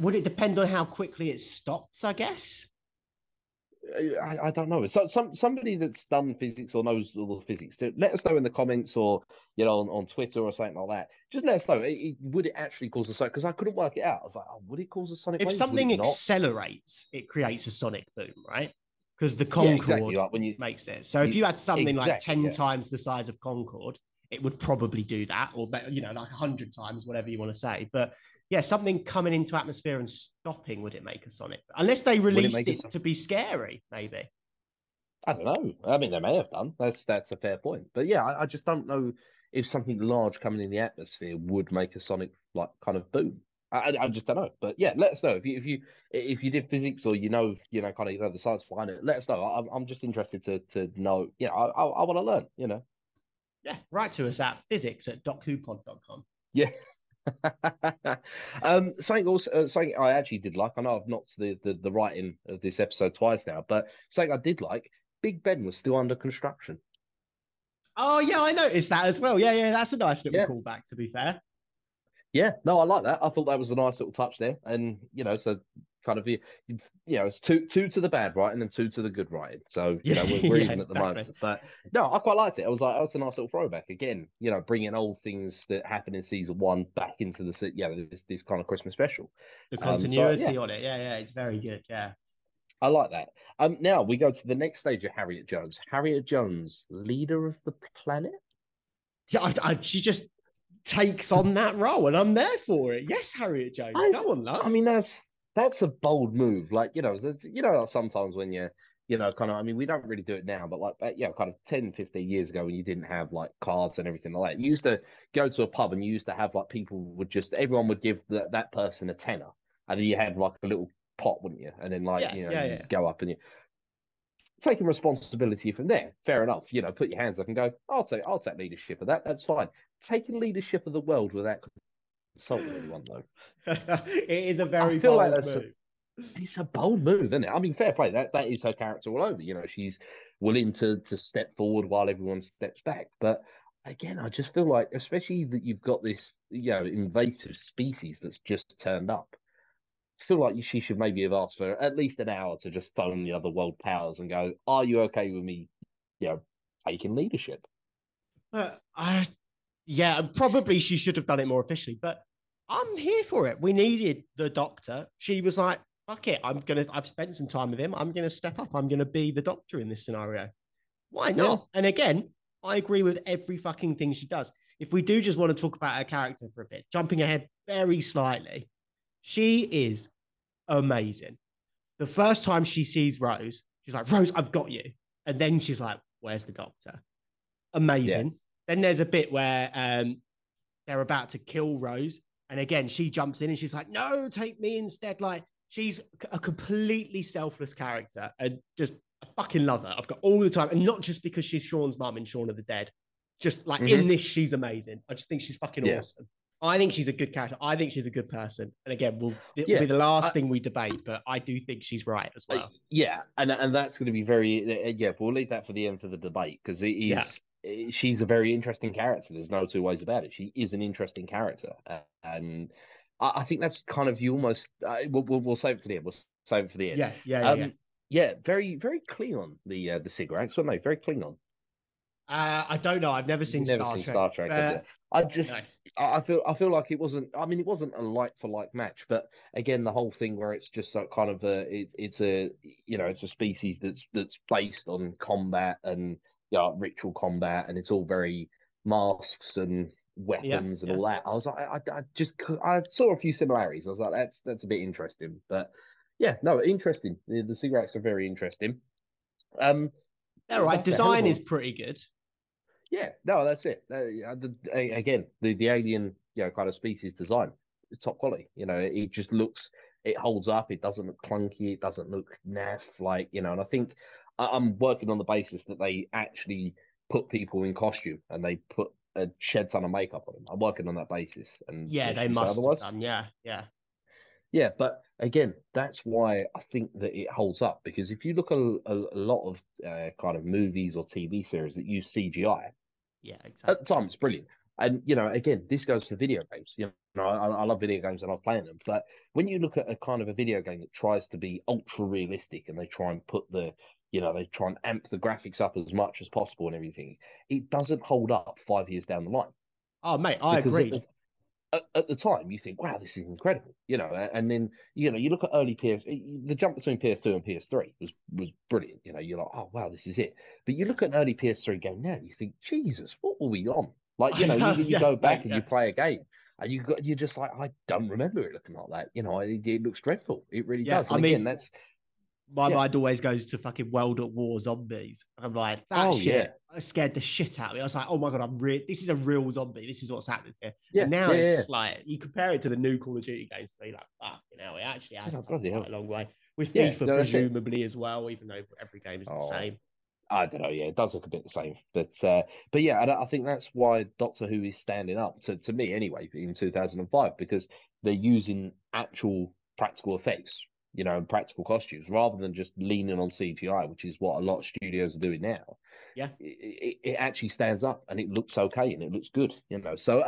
Would it depend on how quickly it stops, I guess? I don't know. So somebody that's done physics or knows all the physics, let us know in the comments or on Twitter or something like that. Just let us know. Would it actually cause a sonic? Because I couldn't work it out. I was like, would it cause a sonic wave? If something accelerates, it creates a sonic boom, right? Because the Concorde makes it. So if you had something like 10 times the size of Concorde, it would probably do that, or 100 times, whatever you want to say. But something coming into atmosphere and stopping, would it make a sonic? Unless they released it to be scary, maybe. I don't know. I mean, they may have done. That's a fair point. But I just don't know if something large coming in the atmosphere would make a sonic kind of boom. I just don't know, but yeah, let us know if you did physics, or you know the science behind it. Let us know. I'm just interested to know. Yeah, I want to learn. You know. Yeah, write to us at physics@docwhopod.com. Yeah. Something I actually did like. I know I've knocked the writing of this episode twice now, but something I did like. Big Ben was still under construction. Oh yeah, I noticed that as well. Yeah, that's a nice little callback. To be fair. Yeah, no, I like that. I thought that was a nice little touch there, and so kind of it's two to the bad writing and two to the good writing. So we're even at the moment, but no, I quite liked it. I was like, oh, it's a nice little throwback again. Bringing old things that happened in season 1 back into the this kind of Christmas special. The continuity on it, it's very good. Yeah, I like that. Now we go to the next stage of Harriet Jones. Harriet Jones, leader of the planet. Yeah, she just takes on that role, and I'm there for it. Yes, Harriet Jones, go on, love. I mean, that's a bold move. Like, sometimes when you, kind of, I mean, we don't really do it now, but like, 10, 15 years ago when you didn't have like cards and everything like that, you used to go to a pub and you used to have like everyone would give that person a tenner, and then you had like a little pot, wouldn't you? And then you go up and you taking responsibility from there. Fair enough. Put your hands up and go, I'll take leadership of that. That's fine. Taking leadership of the world without consulting anyone, though. It is a very bold move. It's a bold move, isn't it? I mean, fair play. That is her character all over. She's willing to step forward while everyone steps back. But again, I just feel like, especially that you've got this, invasive species that's just turned up. Feel like she should maybe have asked for at least an hour to just phone the other world powers and go, are you okay with me, taking leadership? Probably she should have done it more officially, but I'm here for it. We needed the Doctor. She was like, fuck it, I've spent some time with him. I'm going to step up. I'm going to be the Doctor in this scenario. Why not? Yeah. And again, I agree with every fucking thing she does. If we do just want to talk about her character for a bit, jumping ahead very slightly, she is amazing. The first time she sees Rose, she's like, Rose, I've got you. And then she's like, where's the Doctor? Amazing. Yeah. Then there's a bit where they're about to kill Rose. And again, she jumps in and she's like, no, take me instead. Like, she's a completely selfless character. And just, I fucking love her. I've got all the time. And not just because she's Sean's mum in Shaun of the Dead. Just like in this, she's amazing. I just think she's fucking awesome. I think she's a good character. I think she's a good person. And again, it'll be the last thing we debate, but I do think she's right as well. Yeah, and that's going to be very... we'll leave that for the end for the debate, because it is... Yeah. She's a very interesting character. There's no two ways about it. She is an interesting character. And I think that's kind of... We'll save it for the end. We'll save it for the end. Yeah, very, very Klingon, the Sycorax, weren't they? Very Klingon. I don't know. I've never seen Star Trek. I feel like it wasn't. I mean, it wasn't a like for like match. But again, the whole thing where it's just so kind of it's a species that's based on combat and ritual combat, and it's all very masks and weapons and all that. I was like, I saw a few similarities. I was like, that's a bit interesting. But yeah, no, interesting. The cigarettes are very interesting. All right, design is pretty good. Yeah, no, that's it. Again, the alien, kind of species design is top quality. It just looks, it holds up. It doesn't look clunky. It doesn't look naff, and I think I'm working on the basis that they actually put people in costume and they put a shed ton of makeup on them. I'm working on that basis. And yeah, they must have done. Yeah, but again, that's why I think that it holds up, because if you look at a lot of kind of movies or TV series that use CGI, exactly. At the time it's brilliant. And again, this goes to video games. I love video games and I love playing them. But when you look at a kind of a video game that tries to be ultra realistic and they try and put they try and amp the graphics up as much as possible and everything, it doesn't hold up 5 years down the line. Oh, mate, I agree. At the time, you think, wow, this is incredible, and then, you look at early the jump between PS2 and PS3 was brilliant. You're like, oh, wow, this is it. But you look at an early PS3 game now, you think, Jesus, what were we on? Like, you go back and you play a game and you're just like, I don't remember it looking like that. It looks dreadful. It really does. And I mean, that's my mind always goes to fucking World at War zombies. And I'm like, that shit scared the shit out of me. I was like, oh my God, this is a real zombie. This is what's happening here. Yeah, and now it's like, you compare it to the new Call of Duty games, so you're like, fuck, you know, it actually has quite a long way. With FIFA, presumably as well, even though every game is the same. I don't know. Yeah, it does look a bit the same, but yeah, I think that's why Doctor Who is standing up to me anyway in 2005, because they're using actual practical effects, you know, and practical costumes rather than just leaning on CGI, which is what a lot of studios are doing now. Yeah, it actually stands up and it looks okay and it looks good, you know. So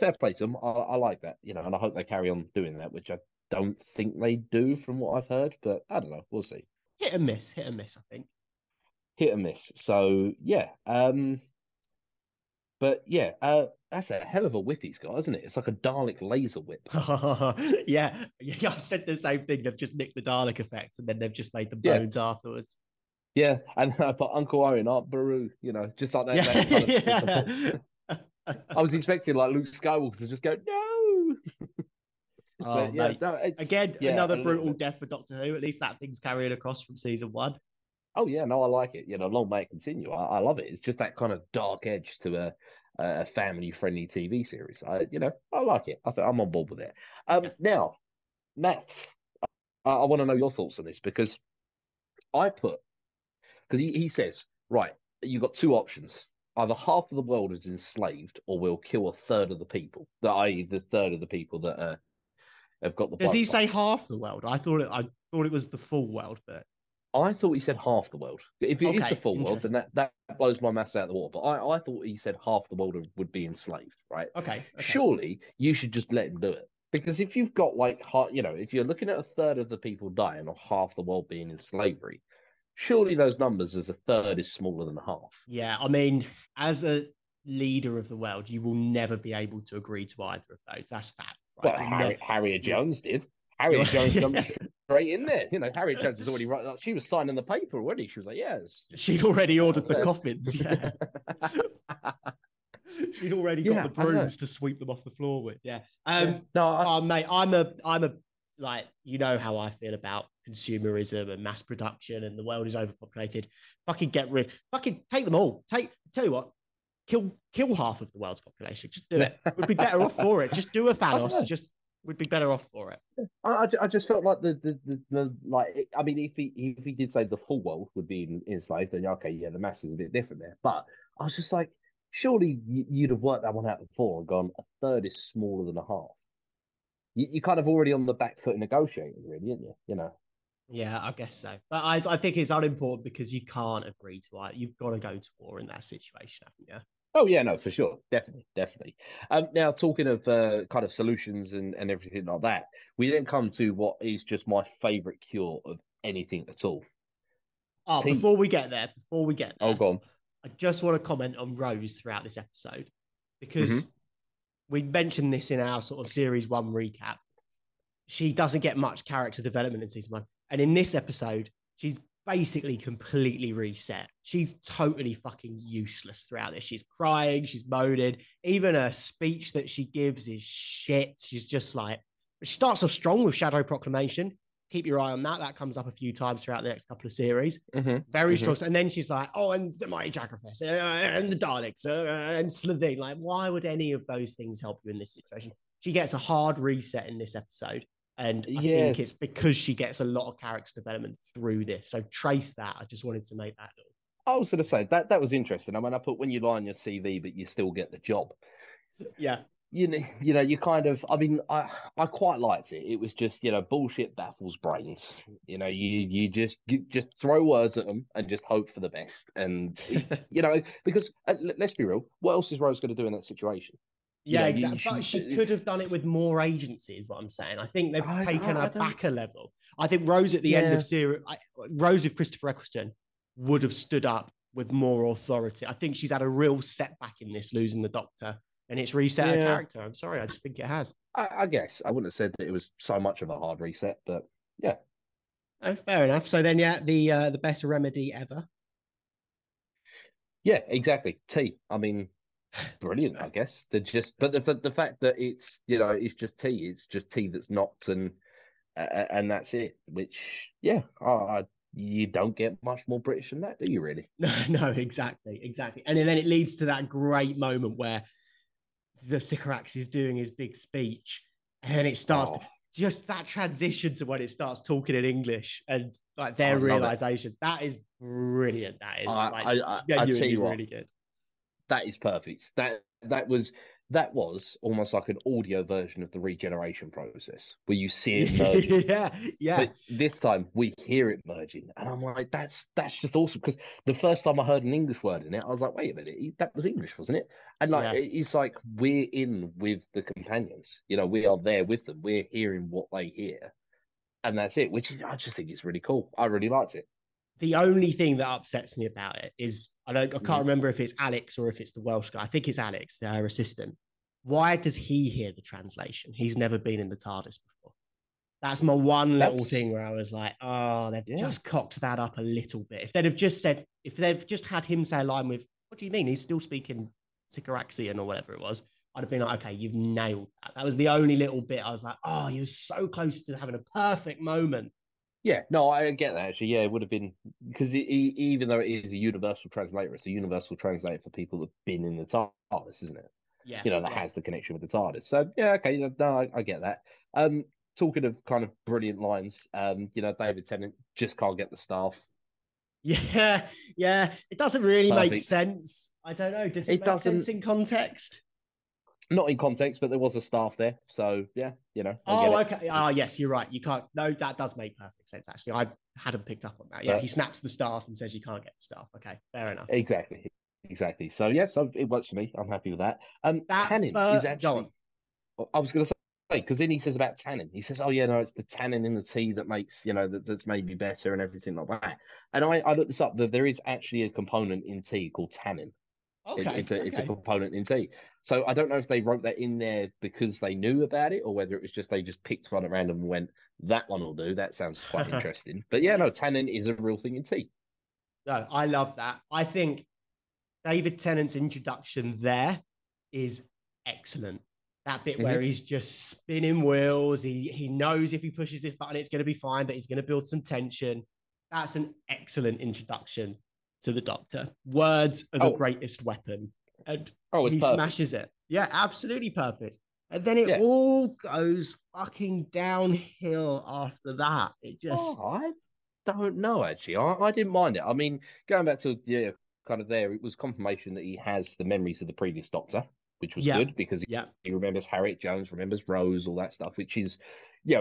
fair play to them. I like that, you know, and I hope they carry on doing that, which I don't think they do from what I've heard, but I don't know. We'll see. Hit and miss, I think. Hit and miss. So, yeah. That's a hell of a whip he's got, isn't it? It's like a Dalek laser whip. Yeah. I said the same thing. They've just nicked the Dalek effect and then they've just made the bones afterwards. Yeah. And I put Uncle Owen, Aunt Beru, you know, just like that. I was expecting like Luke Skywalker to just go, no. Another brutal death for Doctor Who. At least that thing's carrying across from season one. Oh, yeah, no, I like it. You know, long may it continue. I love it. It's just that kind of dark edge to a family-friendly TV series. I like it. I'm on board with it. Now, Matt, I want to know your thoughts on this, because he says, right, you've got two options. Either half of the world is enslaved or we'll kill a third of the people, i.e. the third of the people that have got the... Does he say half the world? I thought it was the full world, but... I thought he said half the world. If it is the full world, then that blows my maths out of the water. But I thought he said half the world would be enslaved, right? Okay. Surely you should just let him do it. Because if you've got if you're looking at a third of the people dying or half the world being in slavery, surely those numbers as a third is smaller than half. Yeah, I mean, as a leader of the world, you will never be able to agree to either of those. That's fact. Right? Well, Harriet Jones did. Harriet Jones jumped straight in there. You know, Harriet Jones was already right. She was signing the paper already. She was like, she'd already ordered the coffins. Yeah. She'd already got the brooms to sweep them off the floor with. Yeah. No, mate, I'm you know how I feel about consumerism and mass production and the world is overpopulated. Fucking get rid. Fucking take them all. Tell you what. Kill half of the world's population. Just do it. We'd be better off for it. Just do a Thanos. We'd be better off for it. I just felt like the I mean, if he did say the full world would be enslaved, then okay, yeah, the math is a bit different there. But I was just like, surely you'd have worked that one out before and gone, a third is smaller than a half. You're kind of already on the back foot negotiating, really, aren't you? You know. Yeah, I guess so. But I think it's unimportant because you can't agree to it. You've got to go to war in that situation, haven't you? Oh, yeah, no, for sure. Definitely. Now, talking of kind of solutions and everything like that, we then come to what is just my favourite cure of anything at all. Oh, before we get there. Oh, go on. I just want to comment on Rose throughout this episode, because we mentioned this in our sort of series one recap. She doesn't get much character development in season one. And in this episode, she's basically completely reset. She's totally fucking useless throughout this. She's crying, she's moaning. Even her speech that she gives is shit. She's just like, she starts off strong with Shadow Proclamation. Keep your eye on that. That comes up a few times throughout the next couple of series. Very strong. And then she's like, oh, and the Mighty Jackerfest, and the Daleks, and Slovene. Like, why would any of those things help you in this situation? She gets a hard reset in this episode. And I think it's because she gets a lot of character development through this. So trace that. I just wanted to make that. I was going to say that was interesting. I mean, I put when you lie on your CV, but you still get the job. Yeah. You know, you kind of, I mean, I quite liked it. It was just, you know, bullshit baffles brains. You know, you just throw words at them and just hope for the best. And, you know, because let's be real, what else is Rose going to do in that situation? Yeah, exactly. But she could have done it with more agency, is what I'm saying. I think they've taken her back a level. I think Rose at the end of series, Rose with Christopher Eccleston would have stood up with more authority. I think she's had a real setback in this, losing the Doctor, and it's reset her character. I'm sorry, I just think it has. I guess I wouldn't have said that it was so much of a hard reset, but yeah. Oh, fair enough. So then, the best remedy ever. Yeah, exactly. Tea. I mean. Brilliant, I guess. They're just, but the fact that it's, you know, it's just tea that's knocked and that's it. Which, yeah, I you don't get much more British than that, do you really? No, exactly. And then it leads to that great moment where the Sycorax is doing his big speech, and then it starts just that transition to when it starts talking in English and like their realization. That is brilliant. That is genuinely really good. That is perfect. That was almost like an audio version of the regeneration process where you see it merging. yeah. But this time we hear it merging, and I'm like, that's just awesome, because the first time I heard an English word in it, I was like, wait a minute, that was English, wasn't it? And it's like we're in with the companions, you know, we are there with them, we're hearing what they hear, and that's it. Which I just think is really cool. I really liked it. The only thing that upsets me about it is I can't remember if it's Alex or if it's the Welsh guy. I think it's Alex, their assistant. Why does he hear the translation? He's never been in the TARDIS before. That's my little thing where I was like, oh, they've just cocked that up a little bit. If they've just had him say a line with, what do you mean? He's still speaking Sycoraxian or whatever it was. I'd have been like, okay, you've nailed that. That was the only little bit I was like, oh, he was so close to having a perfect moment. Yeah, no, I get that, actually. Yeah, it would have been, because even though it is a universal translator, it's a universal translator for people that have been in the TARDIS, isn't it? Yeah. You know, that has the connection with the TARDIS. So, yeah, okay, I get that. Talking of kind of brilliant lines, you know, David Tennant just can't get the staff. Yeah. It doesn't really make sense. I don't know. Does it make sense in context? Not in context, but there was a staff there. So, yeah, you know. Oh, okay. Ah, yes, you're right. You can't. No, that does make perfect sense, actually. I hadn't picked up on that. Yeah, he snaps the staff and says you can't get the staff. Okay, fair enough. Exactly. So, yes, it works for me. I'm happy with that. Tannin is actually... I was going to say, because then he says about tannin. He says, oh, yeah, no, it's the tannin in the tea that makes, you know, that's made me better and everything like that. And I looked this up. That there is actually a component in tea called tannin. Okay, it's a component in tea. So I don't know if they wrote that in there because they knew about it, or whether it was just they just picked one at random and went, that one will do. That sounds quite interesting. But yeah, no, tannin is a real thing in tea. No, I love that. I think David Tennant's introduction there is excellent. That bit where he's just spinning wheels. He knows if he pushes this button, it's going to be fine, but he's going to build some tension. That's an excellent introduction to the Doctor. Words are the greatest weapon. And he smashes it. Yeah, absolutely perfect. And then it all goes fucking downhill after that. It just... I don't know, actually. I didn't mind it. I mean, going back to, kind of there, it was confirmation that he has the memories of the previous Doctor, which was good, because he remembers Harriet Jones, remembers Rose, all that stuff, which is,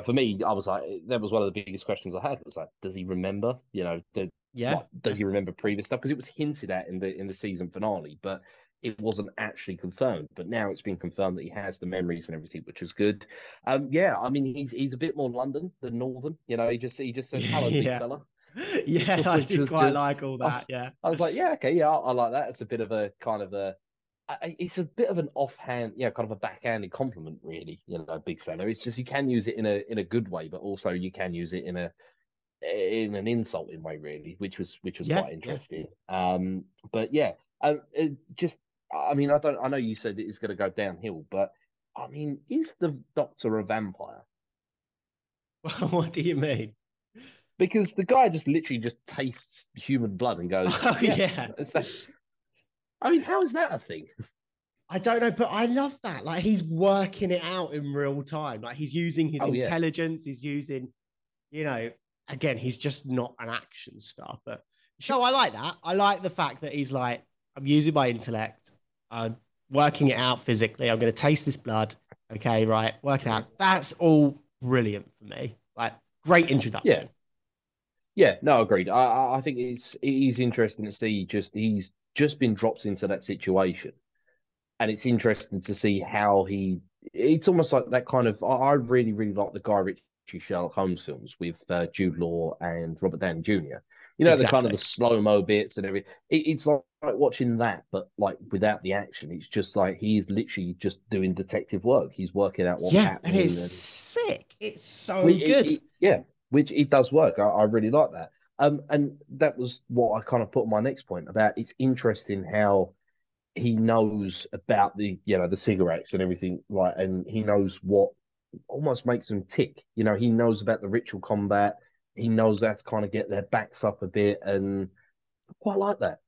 for me, I was like, that was one of the biggest questions I had. It was like, does he remember, does he remember previous stuff? Because it was hinted at in the season finale, but it wasn't actually confirmed. But now it's been confirmed that he has the memories and everything, which is good. I mean, he's a bit more London than Northern. You know, he just says, hello, big fella. Yeah, I did quite like all that, I was like, I like that. It's a bit of a kind of a... It's a bit of an offhand, kind of a backhanded compliment, really, big fella. It's just you can use it in a good way, but also you can use it in an insulting way, really, which was quite interesting. I know you said that it's going to go downhill, but I mean, is the Doctor a vampire? Well, what do you mean? Because the guy just literally tastes human blood and goes, I mean, how is that a thing? I don't know, but I love that. Like, he's working it out in real time. Like, he's using his intelligence. He's using, again, he's just not an action star. But I like that. I like the fact that he's like, I'm using my intellect. I'm working it out physically. I'm going to taste this blood. Okay, right. Work it out. That's all brilliant for me. Like, great introduction. Yeah, no, agreed. I think it is interesting to see he's just been dropped into that situation. And it's interesting to see how it's almost like that kind of, I really, really like the Guy Ritchie Sherlock Holmes films with Jude Law and Robert Downey Jr. The kind of the slow-mo bits and everything. It's like watching that, but like without the action. It's just like he is literally just doing detective work. He's working out what's happening. Yeah, and it's sick. It's so good. Which it does work. I really like that. And that was what I kind of put on my next point about. It's interesting how he knows about the, the cigarettes and everything, like, and he knows what almost makes them tick. He knows about the ritual combat. he knows how to kind of get their backs up a bit, and I quite like that.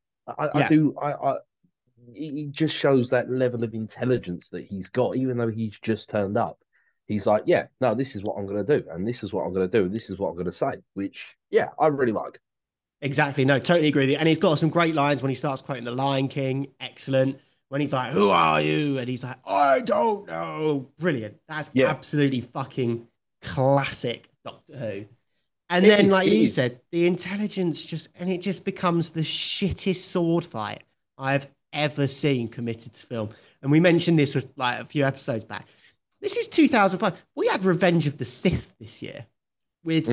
He just shows that level of intelligence that he's got, even though he's just turned up. He's like, yeah, no, this is what I'm going to do, and this is what I'm going to do, and this is what I'm going to say, which, yeah, I really like. Exactly. No, totally agree with you. And he's got some great lines when he starts quoting The Lion King. Excellent. When he's like, who are you? And he's like, I don't know. Brilliant. That's absolutely fucking classic Doctor Who. And then, like you said, the intelligence just, and it just becomes the shittest sword fight I've ever seen committed to film. And we mentioned this with like a few episodes back. This is 2005. We had Revenge of the Sith this year with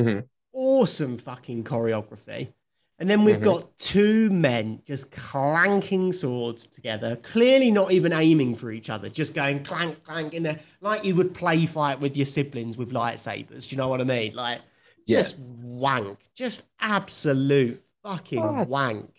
awesome fucking choreography. And then we've got two men just clanking swords together, clearly not even aiming for each other, just going clank, clank in there, like you would play fight with your siblings with lightsabers. Do you know what I mean? Like, just wank, just absolute fucking wank.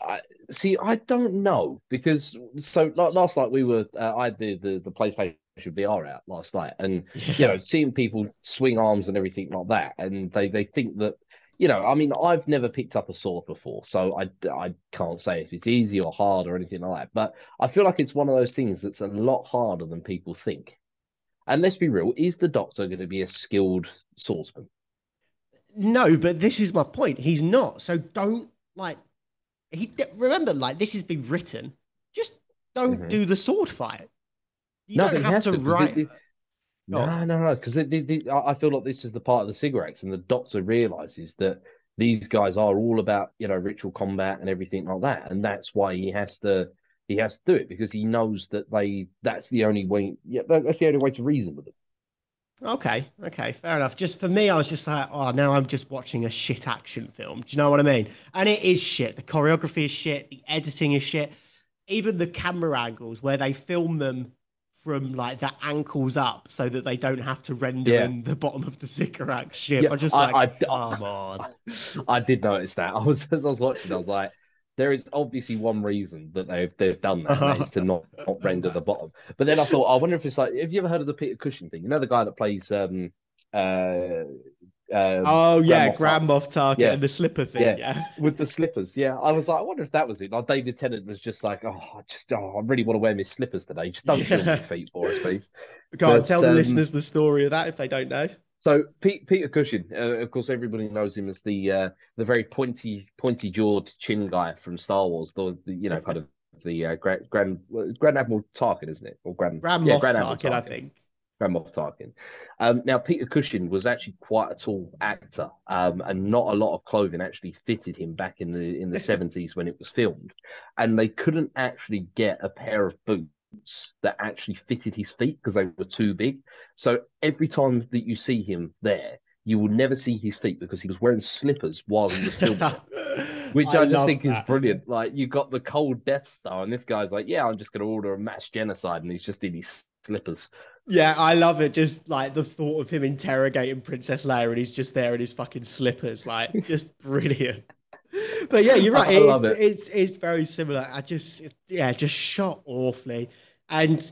See, I don't know, because so last night we were, I had the PlayStation VR out last night, and you know, seeing people swing arms and everything like that, and they think that. You know, I mean, I've never picked up a sword before, so I can't say if it's easy or hard or anything like that. But I feel like it's one of those things that's a lot harder than people think. And let's be real, is the Doctor going to be a skilled swordsman? No, but this is my point. He's not. So don't, like, remember, like, this has been written. Just don't do the sword fight. You don't have to write... No, because I feel like this is the part of the Sycorax, and the Doctor realises that these guys are all about, you know, ritual combat and everything like that, and that's why he has to do it, because he knows that that's the only way. Yeah, that's the only way to reason with them. Okay, fair enough. Just for me, I was just like, oh, now I'm just watching a shit action film. Do you know what I mean? And it is shit. The choreography is shit. The editing is shit. Even the camera angles where they film them from like the ankles up, so that they don't have to render in the bottom of the Sycorax ship. Yeah, I'm just come on. I did notice that. As I was watching, I was like, there is obviously one reason that they've done that, and that is to not render the bottom. But then I thought, I wonder if it's like, have you ever heard of the Peter Cushing thing? You know, the guy that plays Grand Moff Tarkin and the slipper thing, with the slippers. Yeah, I was like, I wonder if that was it. Like David Tennant was just like, I really want to wear my slippers today. Just don't film your feet for us, please. Tell the listeners the story of that if they don't know. So Peter Cushing, of course, everybody knows him as the very pointy jawed chin guy from Star Wars. The you know, kind of the Grand Admiral Tarkin, isn't it? Or Grand Moff Tarkin, I think. Grand Moff Tarkin. Now, Peter Cushing was actually quite a tall actor, and not a lot of clothing actually fitted him back in the 70s when it was filmed, and they couldn't actually get a pair of boots that actually fitted his feet because they were too big. So every time that you see him there, you will never see his feet because he was wearing slippers while he was filming, which I just think is brilliant. Like, you got the cold Death Star, and this guy's like, yeah, I'm just going to order a mass genocide, and he's just in his slippers. Yeah, I love it. Just like the thought of him interrogating Princess Leia, and he's just there in his fucking slippers, like, just brilliant. But yeah, you're right. I love it. It's very similar. I just just shot awfully, and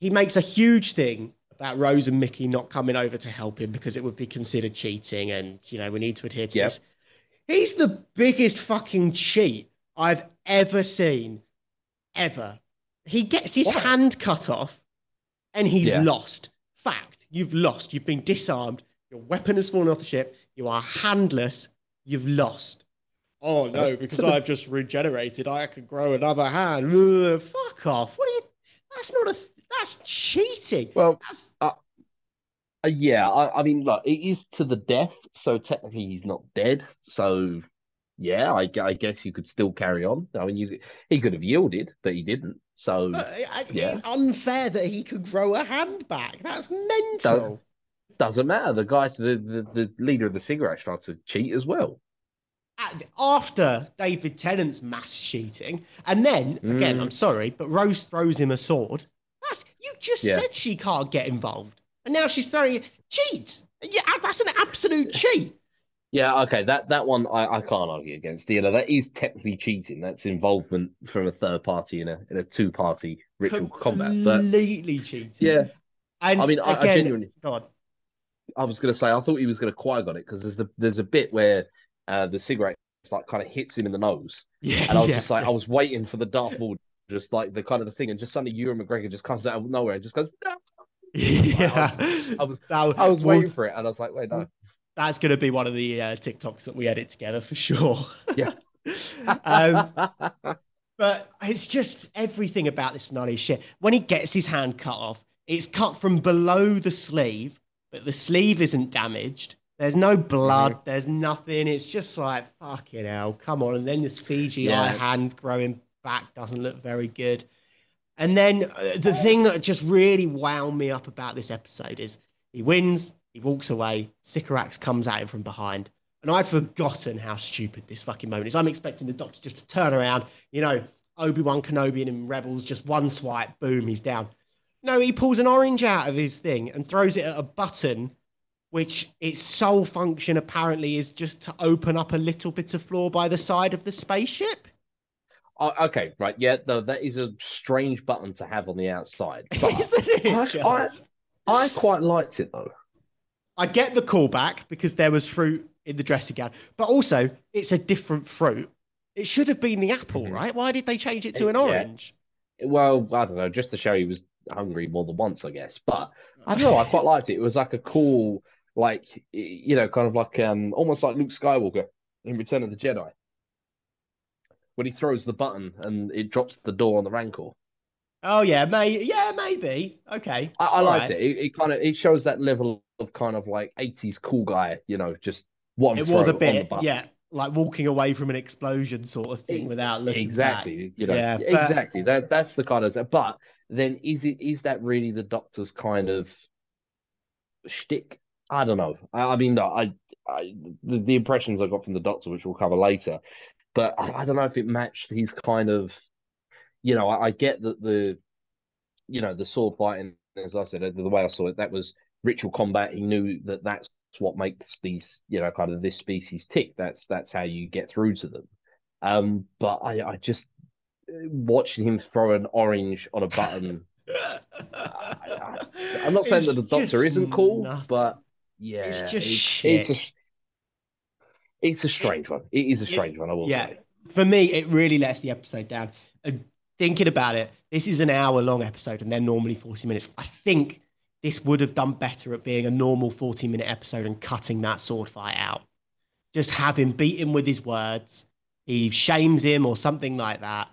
he makes a huge thing about Rose and Mickey not coming over to help him because it would be considered cheating, and you know, we need to adhere to this. He's the biggest fucking cheat I've ever seen, ever. He gets his hand cut off, and he's lost. Fact. You've lost. You've been disarmed. Your weapon has fallen off the ship. You are handless. You've lost. Oh, no, because I've just regenerated. I could grow another hand. Ugh, fuck off. What are you... That's cheating. Well, that's... I mean, look, it is to the death, so technically he's not dead, so... Yeah, I guess you could still carry on. I mean, he could have yielded, but he didn't. So it's unfair that he could grow a hand back. That's mental. Doesn't matter. The guy, the leader of the Sycorax, starts to cheat as well. After David Tennant's mass cheating, and then again, I'm sorry, but Rose throws him a sword. You just said she can't get involved, and now she's throwing it. Cheat. Yeah, that's an absolute cheat. Yeah, okay, that one I can't argue against. You know, that is technically cheating. That's involvement from a third party in a two-party ritual combat. Completely cheating. Yeah. And I mean, again, I genuinely... God. I was going to say, I thought he was going to Qui-Gon it, because there's a bit where the cigarette like kind of hits him in the nose. Yeah, and I was just like, I was waiting for the Darth Maul, just like the kind of the thing, and just suddenly Ewan McGregor just comes out of nowhere and just goes, no. Yeah. I was waiting for it, and I was like, wait, no. That's going to be one of the TikToks that we edit together for sure. Yeah. But it's just everything about this finale is shit. When he gets his hand cut off, it's cut from below the sleeve, but the sleeve isn't damaged. There's no blood. There's nothing. It's just like, fucking hell, come on. And then the CGI hand growing back doesn't look very good. And then the thing that just really wound me up about this episode is he wins. He walks away, Sycorax comes at him from behind, and I'd forgotten how stupid this fucking moment is. I'm expecting the Doctor just to turn around, you know, Obi-Wan Kenobi and him Rebels, just one swipe, boom, he's down. No, he pulls an orange out of his thing and throws it at a button, which its sole function apparently is just to open up a little bit of floor by the side of the spaceship. Okay, right, yeah, though that is a strange button to have on the outside. Isn't it? I quite liked it, though. I get the callback because there was fruit in the dressing gown, but also it's a different fruit. It should have been the apple, right? Why did they change it to an orange? Yeah. Well, I don't know, just to show he was hungry more than once, I guess. But I don't know, I quite liked it. It was like a cool, like, you know, kind of like almost like Luke Skywalker in Return of the Jedi, when he throws the button and it drops the door on the Rancor. Oh yeah, maybe. Okay, I liked it. It shows that level of kind of like 80s cool guy, you know, just one. It was a bit, yeah, like walking away from an explosion sort of thing without looking. Exactly, you know, yeah, exactly. That's the kind of. But then, is that really the Doctor's kind of shtick? I don't know. I mean, no, the impressions I got from the Doctor, which we'll cover later, but I don't know if it matched his kind of. You know, I get that the sword fighting, as I said, the way I saw it, that was ritual combat. He knew that that's what makes these, you know, kind of this species tick. That's how you get through to them. But I just watching him throw an orange on a button. I'm not saying that the Doctor isn't cool, but yeah, it's just shit. It's a strange one. It is a strange one. I will say. For me, it really lets the episode down. Thinking about it, this is an hour-long episode, and they're normally 40 minutes. I think this would have done better at being a normal 40-minute episode and cutting that sword fight out. Just have him beat him with his words. He shames him or something like that.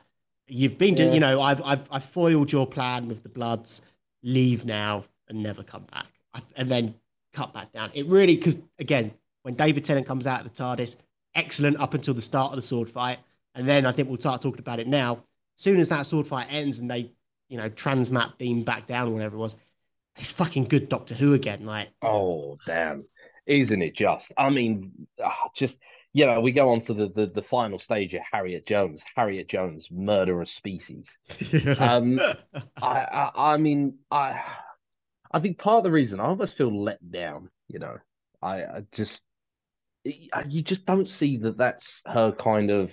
You've been, you know, I've foiled your plan with the Bloods. Leave now and never come back. And then cut back down. It really, because again, when David Tennant comes out of the TARDIS, excellent up until the start of the sword fight, and then I think we'll start talking about it now. Soon as that sword fight ends and they, you know, transmat beam back down or whatever it was, it's fucking good Doctor Who again. Like, oh damn, isn't it just? I mean, just, you know, we go on to the final stage of Harriet Jones, murder of species. I think part of the reason I almost feel let down, you know, you just don't see that's her kind of.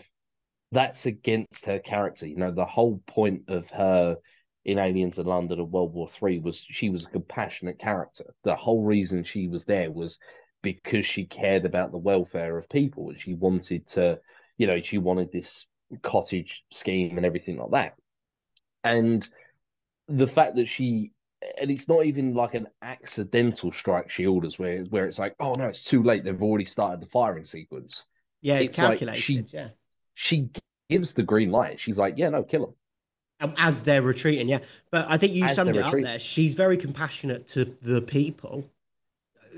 That's against her character. You know, the whole point of her in Aliens and London and World War III was she was a compassionate character. The whole reason she was there was because she cared about the welfare of people, and she wanted to, you know, she wanted this cottage scheme and everything like that. And the fact that and it's not even like an accidental strike she orders where it's like, oh no, it's too late. They've already started the firing sequence. Yeah, it's calculated. Like she gives the green light. She's like, yeah, no, kill them. As they're retreating, yeah. But I think you summed it up there. She's very compassionate to the people.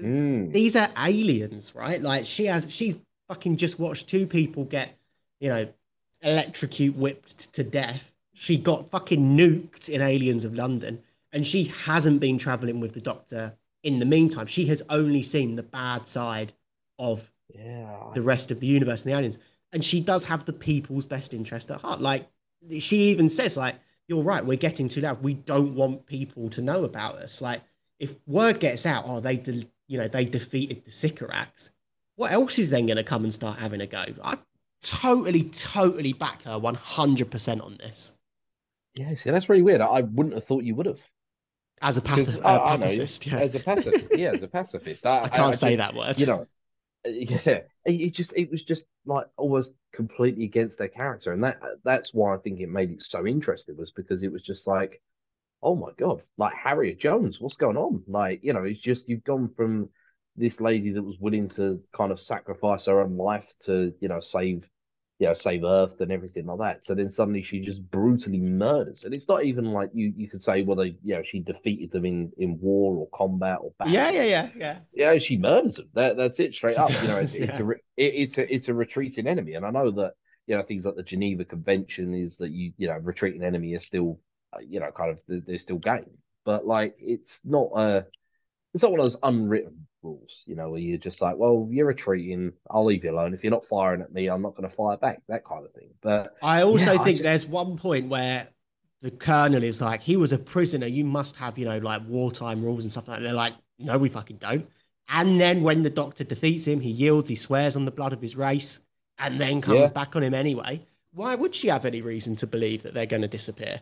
These are aliens, right? Like she's fucking just watched two people get, you know, whipped to death. She got fucking nuked in Aliens of London, and she hasn't been traveling with the Doctor in the meantime. She has only seen the bad side of the rest of the universe and the aliens. And she does have the people's best interest at heart. Like, she even says, like, you're right, we're getting too loud. We don't want people to know about us. Like, if word gets out, oh, they defeated the Sycorax, what else is then going to come and start having a go? I totally back her 100% on this. Yeah, see, that's really weird. I wouldn't have thought you would have. As a pacifist, yeah. As a pacifist, yeah, as a pacifist. I can't say that word. You know, yeah. It was just like almost completely against their character, and that's why I think it made it so interesting, was because it was just like, oh my God, like Harriet Jones, what's going on? Like, you know, it's just, you've gone from this lady that was willing to kind of sacrifice her own life to, you know, save Earth and everything like that. So then suddenly she just brutally murders. And it's not even like you could say, well, she defeated them in war or combat or battle. Yeah. Yeah, she murders them. That's it, straight up. You know, it's a retreating enemy. And I know that, you know, things like the Geneva Convention is that you know, retreating enemy is still, you know, kind of, they're still game. But like, it's not one of those unwritten rules, you know, where you're just like, well, you're retreating, I'll leave you alone. If you're not firing at me, I'm not going to fire back, that kind of thing. But I also think there's one point where the colonel is like, he was a prisoner, you must have, you know, like wartime rules and stuff like that. They're like, no, we fucking don't. And then when the Doctor defeats him, he yields, he swears on the blood of his race, and then comes back on him anyway. Why would she have any reason to believe that they're going to disappear?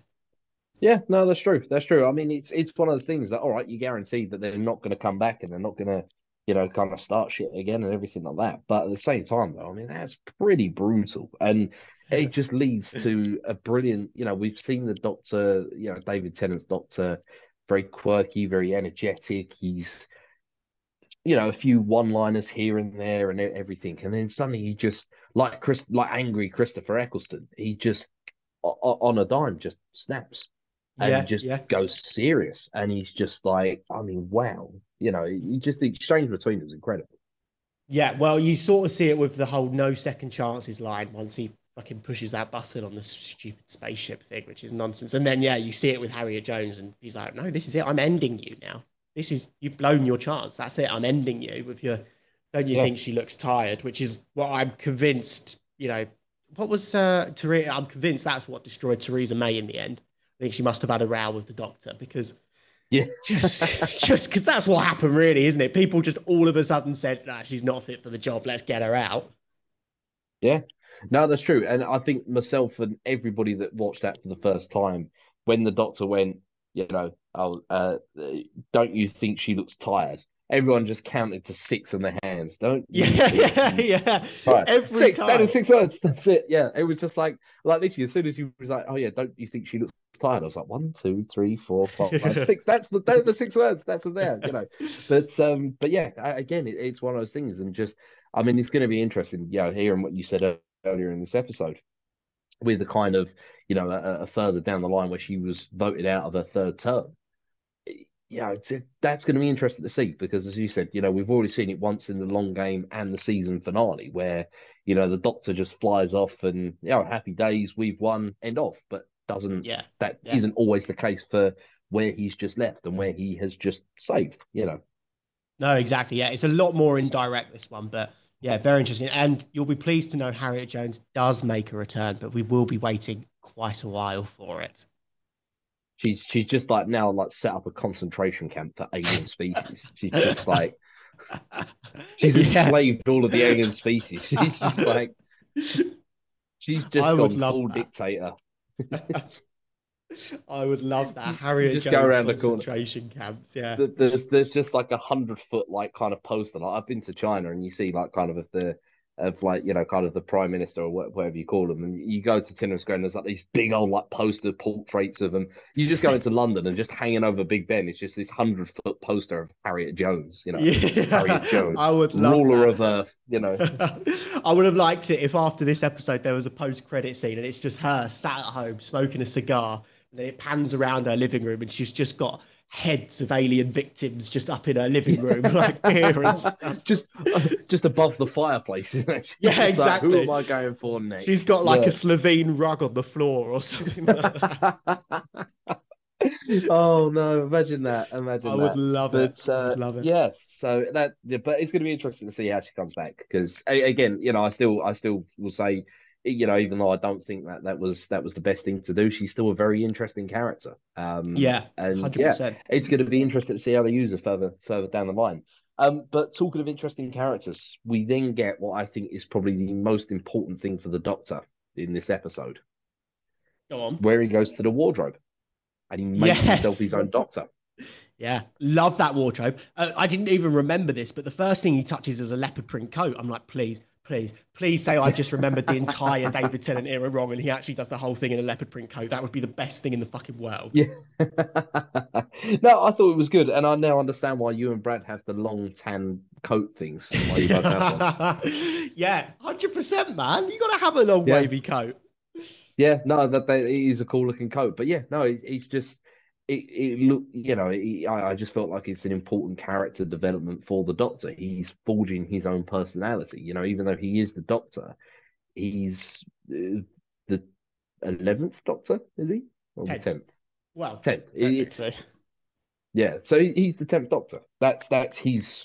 Yeah, no, that's true. That's true. I mean, it's one of those things that, all right, you guarantee that they're not going to come back and they're not going to, you know, kind of start shit again and everything like that. But at the same time, though, I mean, that's pretty brutal. And it just leads to a brilliant, you know, we've seen the Doctor, you know, David Tennant's Doctor, very quirky, very energetic. He's, you know, a few one-liners here and there and everything. And then suddenly he just, like angry Christopher Eccleston, he just, on a dime, just snaps. And goes serious, and he's just like, I mean, wow, you know, just the exchange between them was incredible. Yeah, well, you sort of see it with the whole no second chances line once he fucking pushes that button on the stupid spaceship thing, which is nonsense. And then, yeah, you see it with Harriet Jones, and he's like, no, this is it, I'm ending you now. This is, you've blown your chance. That's it, I'm ending you with your, don't you think she looks tired, which is what I'm convinced, you know, what was Theresa, I'm convinced that's what destroyed Theresa May in the end. I think she must have had a row with the Doctor because just because that's what happened, really, isn't it? People just all of a sudden said, nah, she's not fit for the job. Let's get her out. Yeah, no, that's true. And I think myself and everybody that watched that for the first time, when the Doctor went, you know, oh, don't you think she looks tired? Everyone just counted to six on their hands. Don't you? Yeah. Right. Every time. That is 6 words. That's it. Yeah. It was just like literally as soon as you was like, oh yeah, don't you think she looks tired? I was like, 1, 2, 3, 4, 5, 6. That's the 6 words. That's there, you know. But yeah, again, it's one of those things, and just, I mean, it's going to be interesting, you know, hearing what you said earlier in this episode, with the kind of, you know, a further down the line where she was voted out of her 3rd term. Yeah, that's going to be interesting to see because, as you said, you know, we've already seen it once in the long game and the season finale where, you know, the Doctor just flies off and, you know, happy days, we've won, end off, but isn't always the case for where he's just left and where he has just saved, you know. No, exactly. Yeah, it's a lot more indirect, this one, but yeah, very interesting. And you'll be pleased to know Harriet Jones does make a return, but we will be waiting quite a while for it. She's just like now, like set up a concentration camp for alien species. She's just like, she's enslaved all of the alien species. She's just like, she's just gone full dictator. I would love that. Harriet Jones go around concentration camps. Yeah, there's just like 100-foot like kind of poster. Like, I've been to China and you see like kind of the. Of like, you know, kind of the Prime Minister or whatever you call them, and you go to Tiananmen Square and there's like these big old like poster portraits of them. You just go into London and just hanging over Big Ben, it's just this 100-foot poster of Harriet Jones, you know. Yeah. Harriet Jones, I would love ruler that. Of Earth, you know. I would have liked it if after this episode there was a post-credit scene and it's just her sat at home smoking a cigar, and then it pans around her living room and she's just got heads of alien victims just up in her living room, like beer and stuff. Just above the fireplace. You know? Yeah, exactly. Like, who am I going for next? She's got like a Slovene rug on the floor or something like that. Oh no, imagine that. I would love it. Yeah, so but it's going to be interesting to see how she comes back. Because again, you know, I still will say, you know, even though I don't think that was the best thing to do, she's still a very interesting character. And 100%. Yeah, it's going to be interesting to see how they use her further down the line. But talking of interesting characters, we then get what I think is probably the most important thing for the Doctor in this episode. Go on. Where he goes to the wardrobe, and he makes himself his own Doctor. Yeah, love that wardrobe. I didn't even remember this, but the first thing he touches is a leopard print coat. I'm like, please say I've just remembered the entire David Tennant era wrong and he actually does the whole thing in a leopard print coat. That would be the best thing in the fucking world. Yeah. No, I thought it was good, and I now understand why you and Brad have the long tan coat things. Why you both have one. Yeah, 100%, man. You got to have a long wavy coat. Yeah, no, that it is a cool looking coat. But yeah, no, it's just... It look, you know, I just felt like it's an important character development for the Doctor. He's forging his own personality, you know. Even though he is the Doctor, he's the 11th Doctor, is he? Or 10th. The 10th? Well, 10th. Yeah, so he's the 10th Doctor. That's his.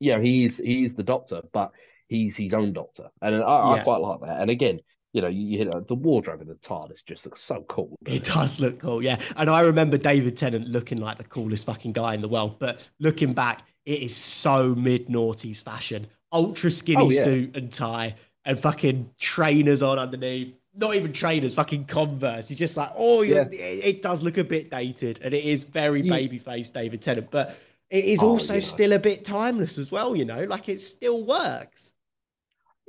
Yeah, you know, he is the Doctor, but he's his own Doctor, and I quite like that. And again, you know, you know, the wardrobe in the TARDIS just looks so cool. It does look cool, yeah. And I remember David Tennant looking like the coolest fucking guy in the world. But looking back, it is so mid-noughties fashion. Ultra skinny suit and tie and fucking trainers on underneath. Not even trainers, fucking Converse. He's just like, it does look a bit dated. And it is very baby-faced David Tennant. But it is also still a bit timeless as well, you know. Like, it still works.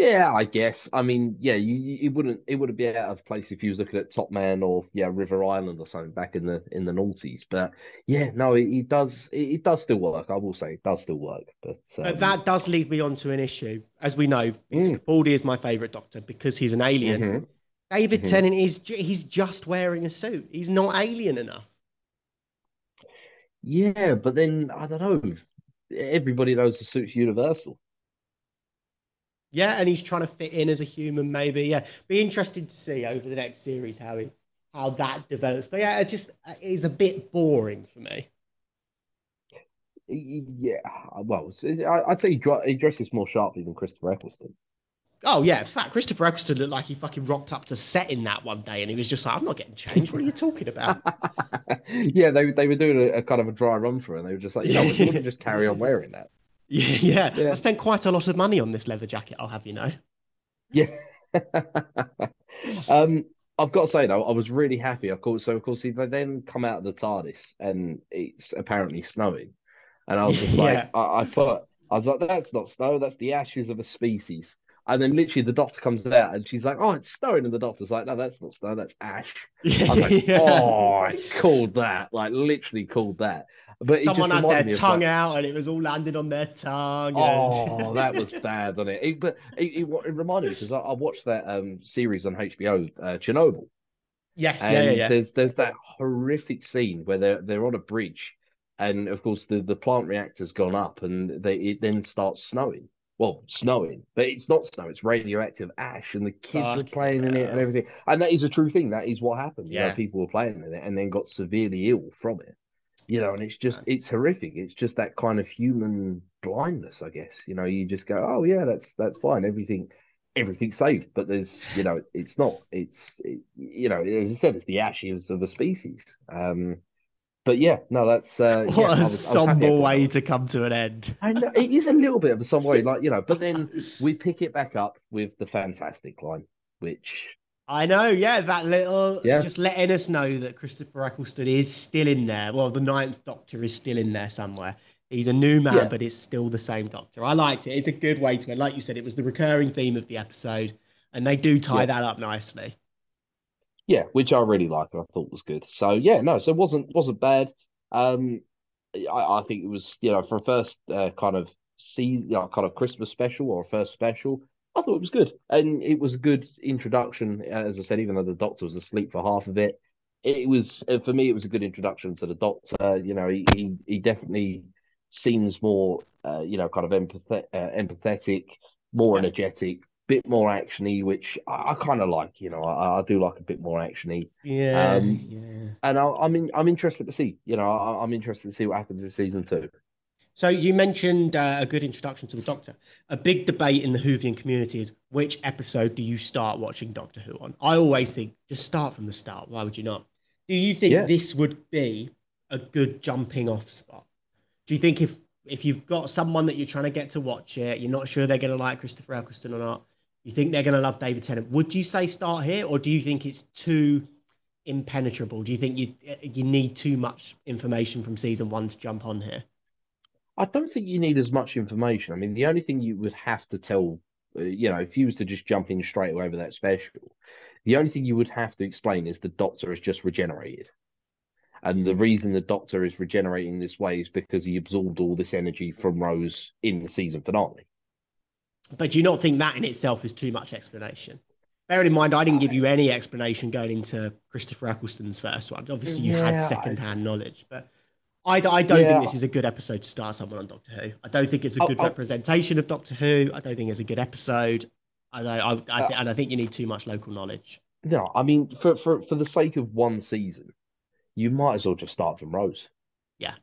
Yeah, I guess. I mean, yeah, it wouldn't be out of place if you was looking at Top Man or River Island or something back in the noughties. But yeah, no, it does still work. I will say it does still work. But that does lead me on to an issue. As we know, Capaldi is my favourite Doctor because he's an alien. Mm-hmm. David Tennant he's just wearing a suit. He's not alien enough. Yeah, but then I don't know. Everybody knows the suit's universal. Yeah, and he's trying to fit in as a human, maybe. Yeah, be interested to see over the next series how that develops. But yeah, it just is a bit boring for me. Yeah, well, I'd say he dresses more sharply than Christopher Eccleston. Oh yeah, in fact, Christopher Eccleston looked like he fucking rocked up to set in that one day, and he was just like, "I'm not getting changed. What are you talking about?" Yeah, they were doing a kind of a dry run for it, and they were just like, "You know what, you wouldn't just carry on wearing that." Yeah. I spent quite a lot of money on this leather jacket, I'll have you know. Yeah. I've got to say, though, I was really happy. Of course, they then come out of the TARDIS and it's apparently snowing. And I was just like, I was like, that's not snow, that's the ashes of a species. And then literally the Doctor comes out and she's like, oh, it's snowing. And the Doctor's like, no, that's not snow, that's ash. I was like, I called that. Like, literally called that. But someone had their tongue out and it was all landed on their tongue. Oh, that was bad, wasn't it? But it reminded me, because I watched that series on HBO, Chernobyl. Yes, and there's that horrific scene where they're on a bridge and, of course, the plant reactor's gone up and it then starts snowing. Well, snowing, but it's not snow. It's radioactive ash, and the kids are playing in it and everything. And that is a true thing. That is what happened. Yeah. You know, people were playing in it and then got severely ill from it. You know, and it's just, it's horrific. It's just that kind of human blindness, I guess. You know, you just go, oh yeah, that's fine. Everything's saved. But there's, you know, it's not. It's you know, as I said, it's the ashes of a species. But yeah, no, that's... a somber way to come to an end. I know, it is a little bit of a somber way, like, you know, but then we pick it back up with the fantastic line, which... I know, yeah, that little... Yeah. Just letting us know that Christopher Eccleston is still in there. Well, the Ninth Doctor is still in there somewhere. He's a new man, but it's still the same Doctor. I liked it. It's a good way to end. Like you said, it was the recurring theme of the episode, and they do tie that up nicely. Yeah, which I really liked and I thought was good. So yeah, no, so it wasn't bad. I think it was, you know, for a first kind of season, you know, kind of Christmas special or a first special, I thought it was good, and it was a good introduction. As I said, even though the Doctor was asleep for half of it, it was, for me, it was a good introduction to the Doctor. You know, he definitely seems more, you know, kind of empathetic, more energetic. Bit more actiony, which I kind of like. You know, I do like a bit more actiony. Yeah, And I'm interested to see. You know, I'm interested to see what happens in season 2. So you mentioned a good introduction to the Doctor. A big debate in the Whovian community is which episode do you start watching Doctor Who on? I always think just start from the start. Why would you not? Do you think this would be a good jumping off spot? Do you think if you've got someone that you're trying to get to watch it, you're not sure they're going to like Christopher Eccleston or not? You think they're going to love David Tennant? Would you say start here, or do you think it's too impenetrable? Do you think you need too much information from season one to jump on here? I don't think you need as much information. I mean, the only thing you would have to tell, if you was to just jump in straight away with that special, the only thing you would have to explain is the Doctor has just regenerated. And the reason the Doctor is regenerating this way is because he absorbed all this energy from Rose in the season finale. But do you not think that in itself is too much explanation? Bearing in mind, I didn't give you any explanation going into Christopher Eccleston's first one. Obviously, you had secondhand knowledge, but I don't think this is a good episode to start someone on Doctor Who. I don't think it's a good representation of Doctor Who. I don't think it's a good episode. I think you need too much local knowledge. No, I mean, for the sake of one season, you might as well just start from Rose. Yeah,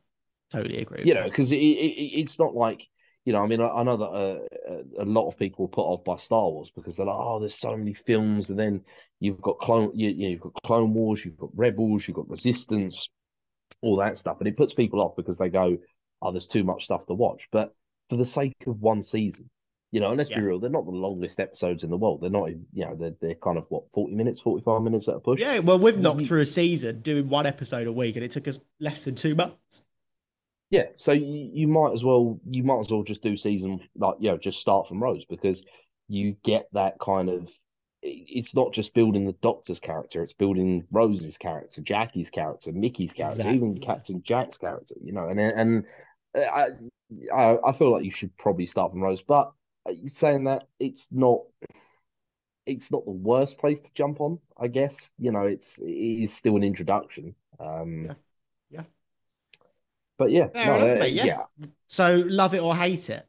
totally agree. Because it's not like... I know that a lot of people are put off by Star Wars because they're like, oh, there's so many films, and then you've got Clone Wars, you've got Rebels, you've got Resistance, all that stuff, and it puts people off because they go, oh, there's too much stuff to watch. But for the sake of one season, and let's be real, they're not the longest episodes in the world. They're not, they're kind of what, 40 minutes, 45 minutes at a push. Yeah, well, we've knocked through a season doing one episode a week, and it took us less than 2 months. Yeah, so you might as well just do season, just start from Rose, because you get that kind of, it's not just building the Doctor's character, it's building Rose's character, Jackie's character, Mickey's character, even Captain Jack's character, and I feel like you should probably start from Rose, but saying that, it's not the worst place to jump on, I guess, it is still an introduction. Yeah. But yeah, fair enough, mate. So, love it or hate it?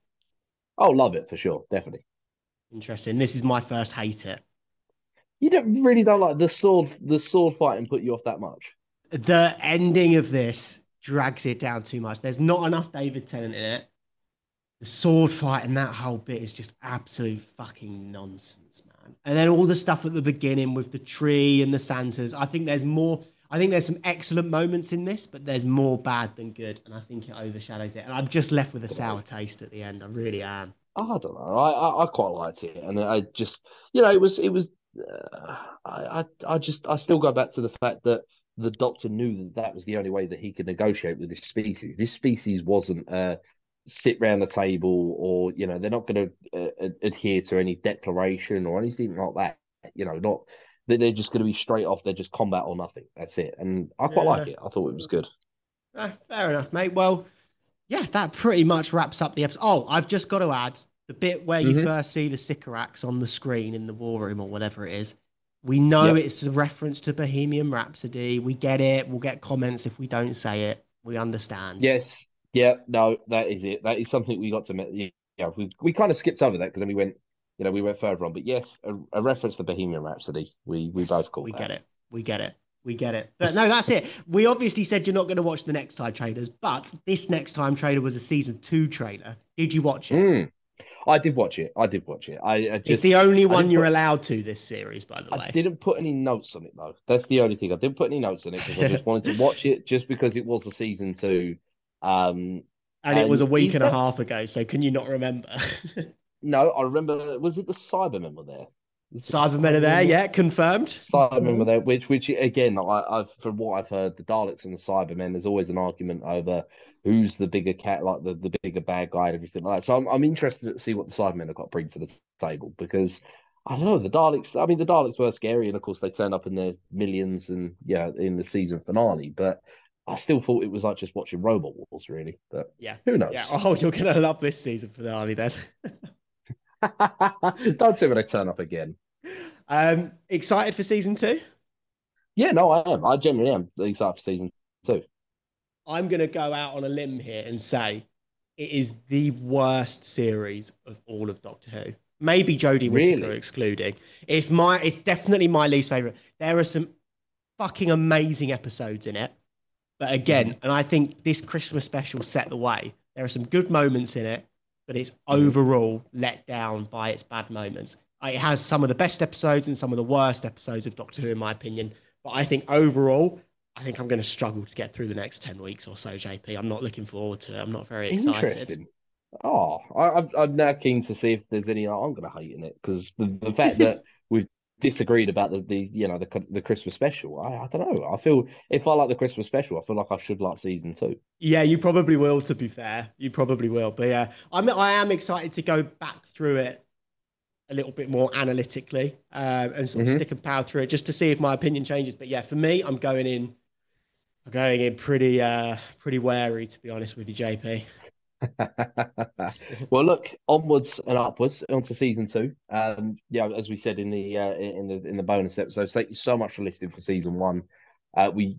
Oh, love it for sure, definitely. Interesting. This is my first hate it. You don't like the sword. The sword fighting put you off that much. The ending of this drags it down too much. There's not enough David Tennant in it. The sword fight and that whole bit is just absolute fucking nonsense, man. And then all the stuff at the beginning with the tree and the Santas. I think there's more. I think there's some excellent moments in this, but there's more bad than good, and I think it overshadows it. And I'm just left with a sour taste at the end. I really am. I don't know. I quite liked it, and I just, it was. I still go back to the fact that the Doctor knew that was the only way that he could negotiate with this species. This species wasn't sit round the table, or they're not going to adhere to any declaration or anything like that. Not. They're just going to be straight off. They're just combat or nothing. That's it. And I quite like it. I thought it was good. Fair enough, mate. Well, yeah, that pretty much wraps up the episode. Oh, I've just got to add the bit where you first see the Sycorax on the screen in the war room or whatever it is. We know it's a reference to Bohemian Rhapsody. We get it. We'll get comments if we don't say it. We understand. Yes. Yeah. No, that is it. That is something we got to... Yeah, we kind of skipped over that because then we went... we went further on, but yes, a reference to Bohemian Rhapsody. We get it. But no, that's it. We obviously said you're not going to watch the Next Time trailers, but this Next Time trailer was a season 2 trailer. Did you watch it? I did watch it. It's the only one you're allowed to this series, by the way. I didn't put any notes on it though. That's the only thing. I didn't put any notes on it because I just wanted to watch it, just because it was a season 2. And it was a week and a half ago. So can you not remember? No, I remember. Was it the Cybermen were there? Cybermen are there, yeah, confirmed. Cybermen were there, which again, I've from what I've heard, the Daleks and the Cybermen, there's always an argument over who's the bigger cat, like the bigger bad guy and everything like that. So I'm interested to see what the Cybermen have got to bring to the table, because I don't know, the Daleks were scary, and of course they turned up in their millions and in the season finale, but I still thought it was like just watching Robot Wars, really. But who knows? Yeah. Oh, you're gonna love this season finale then. Don't say when I turn up again. Excited for season 2? Yeah, no, I am. I genuinely am excited for season 2. I'm going to go out on a limb here and say it is the worst series of all of Doctor Who. Maybe Jodie Whittaker excluding. It's definitely my least favourite. There are some fucking amazing episodes in it. But again, and I think this Christmas special set the way. There are some good moments in it, but it's overall let down by its bad moments. It has some of the best episodes and some of the worst episodes of Doctor Who, in my opinion. But I think overall, I'm going to struggle to get through the next 10 weeks or so, JP. I'm not looking forward to it. I'm not very excited. Oh, I'm now keen to see if there's any I'm going to hate in it, because the fact that we've disagreed about the Christmas special. I don't know. I feel if I like the Christmas special, I feel like I should like season two. Yeah, you probably will. To be fair, you probably will. But yeah, I am excited to go back through it a little bit more analytically and sort of stick and power through it just to see if my opinion changes. But yeah, for me, I'm going in pretty wary, to be honest with you, JP. Well, look, onwards and upwards onto season two. As we said in the bonus episode, thank you so much for listening for season one. We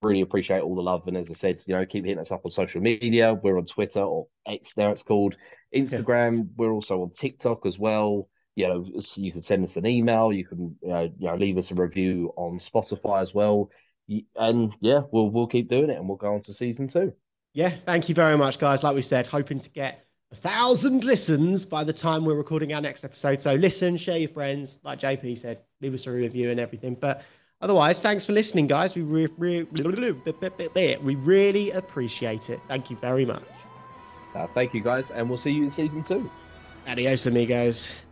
really appreciate all the love, and as I said, keep hitting us up on social media. We're on Twitter, or X now it's called, Instagram. Yeah. We're also on TikTok as well. So you can send us an email. You can leave us a review on Spotify as well. And yeah, we'll keep doing it, and we'll go on to season two. Yeah, thank you very much, guys. Like we said, hoping to get 1,000 listens by the time we're recording our next episode. So listen, share your friends. Like JP said, leave us a review and everything. But otherwise, thanks for listening, guys. We really appreciate it. Thank you very much. Thank you, guys. And we'll see you in season two. Adios, amigos.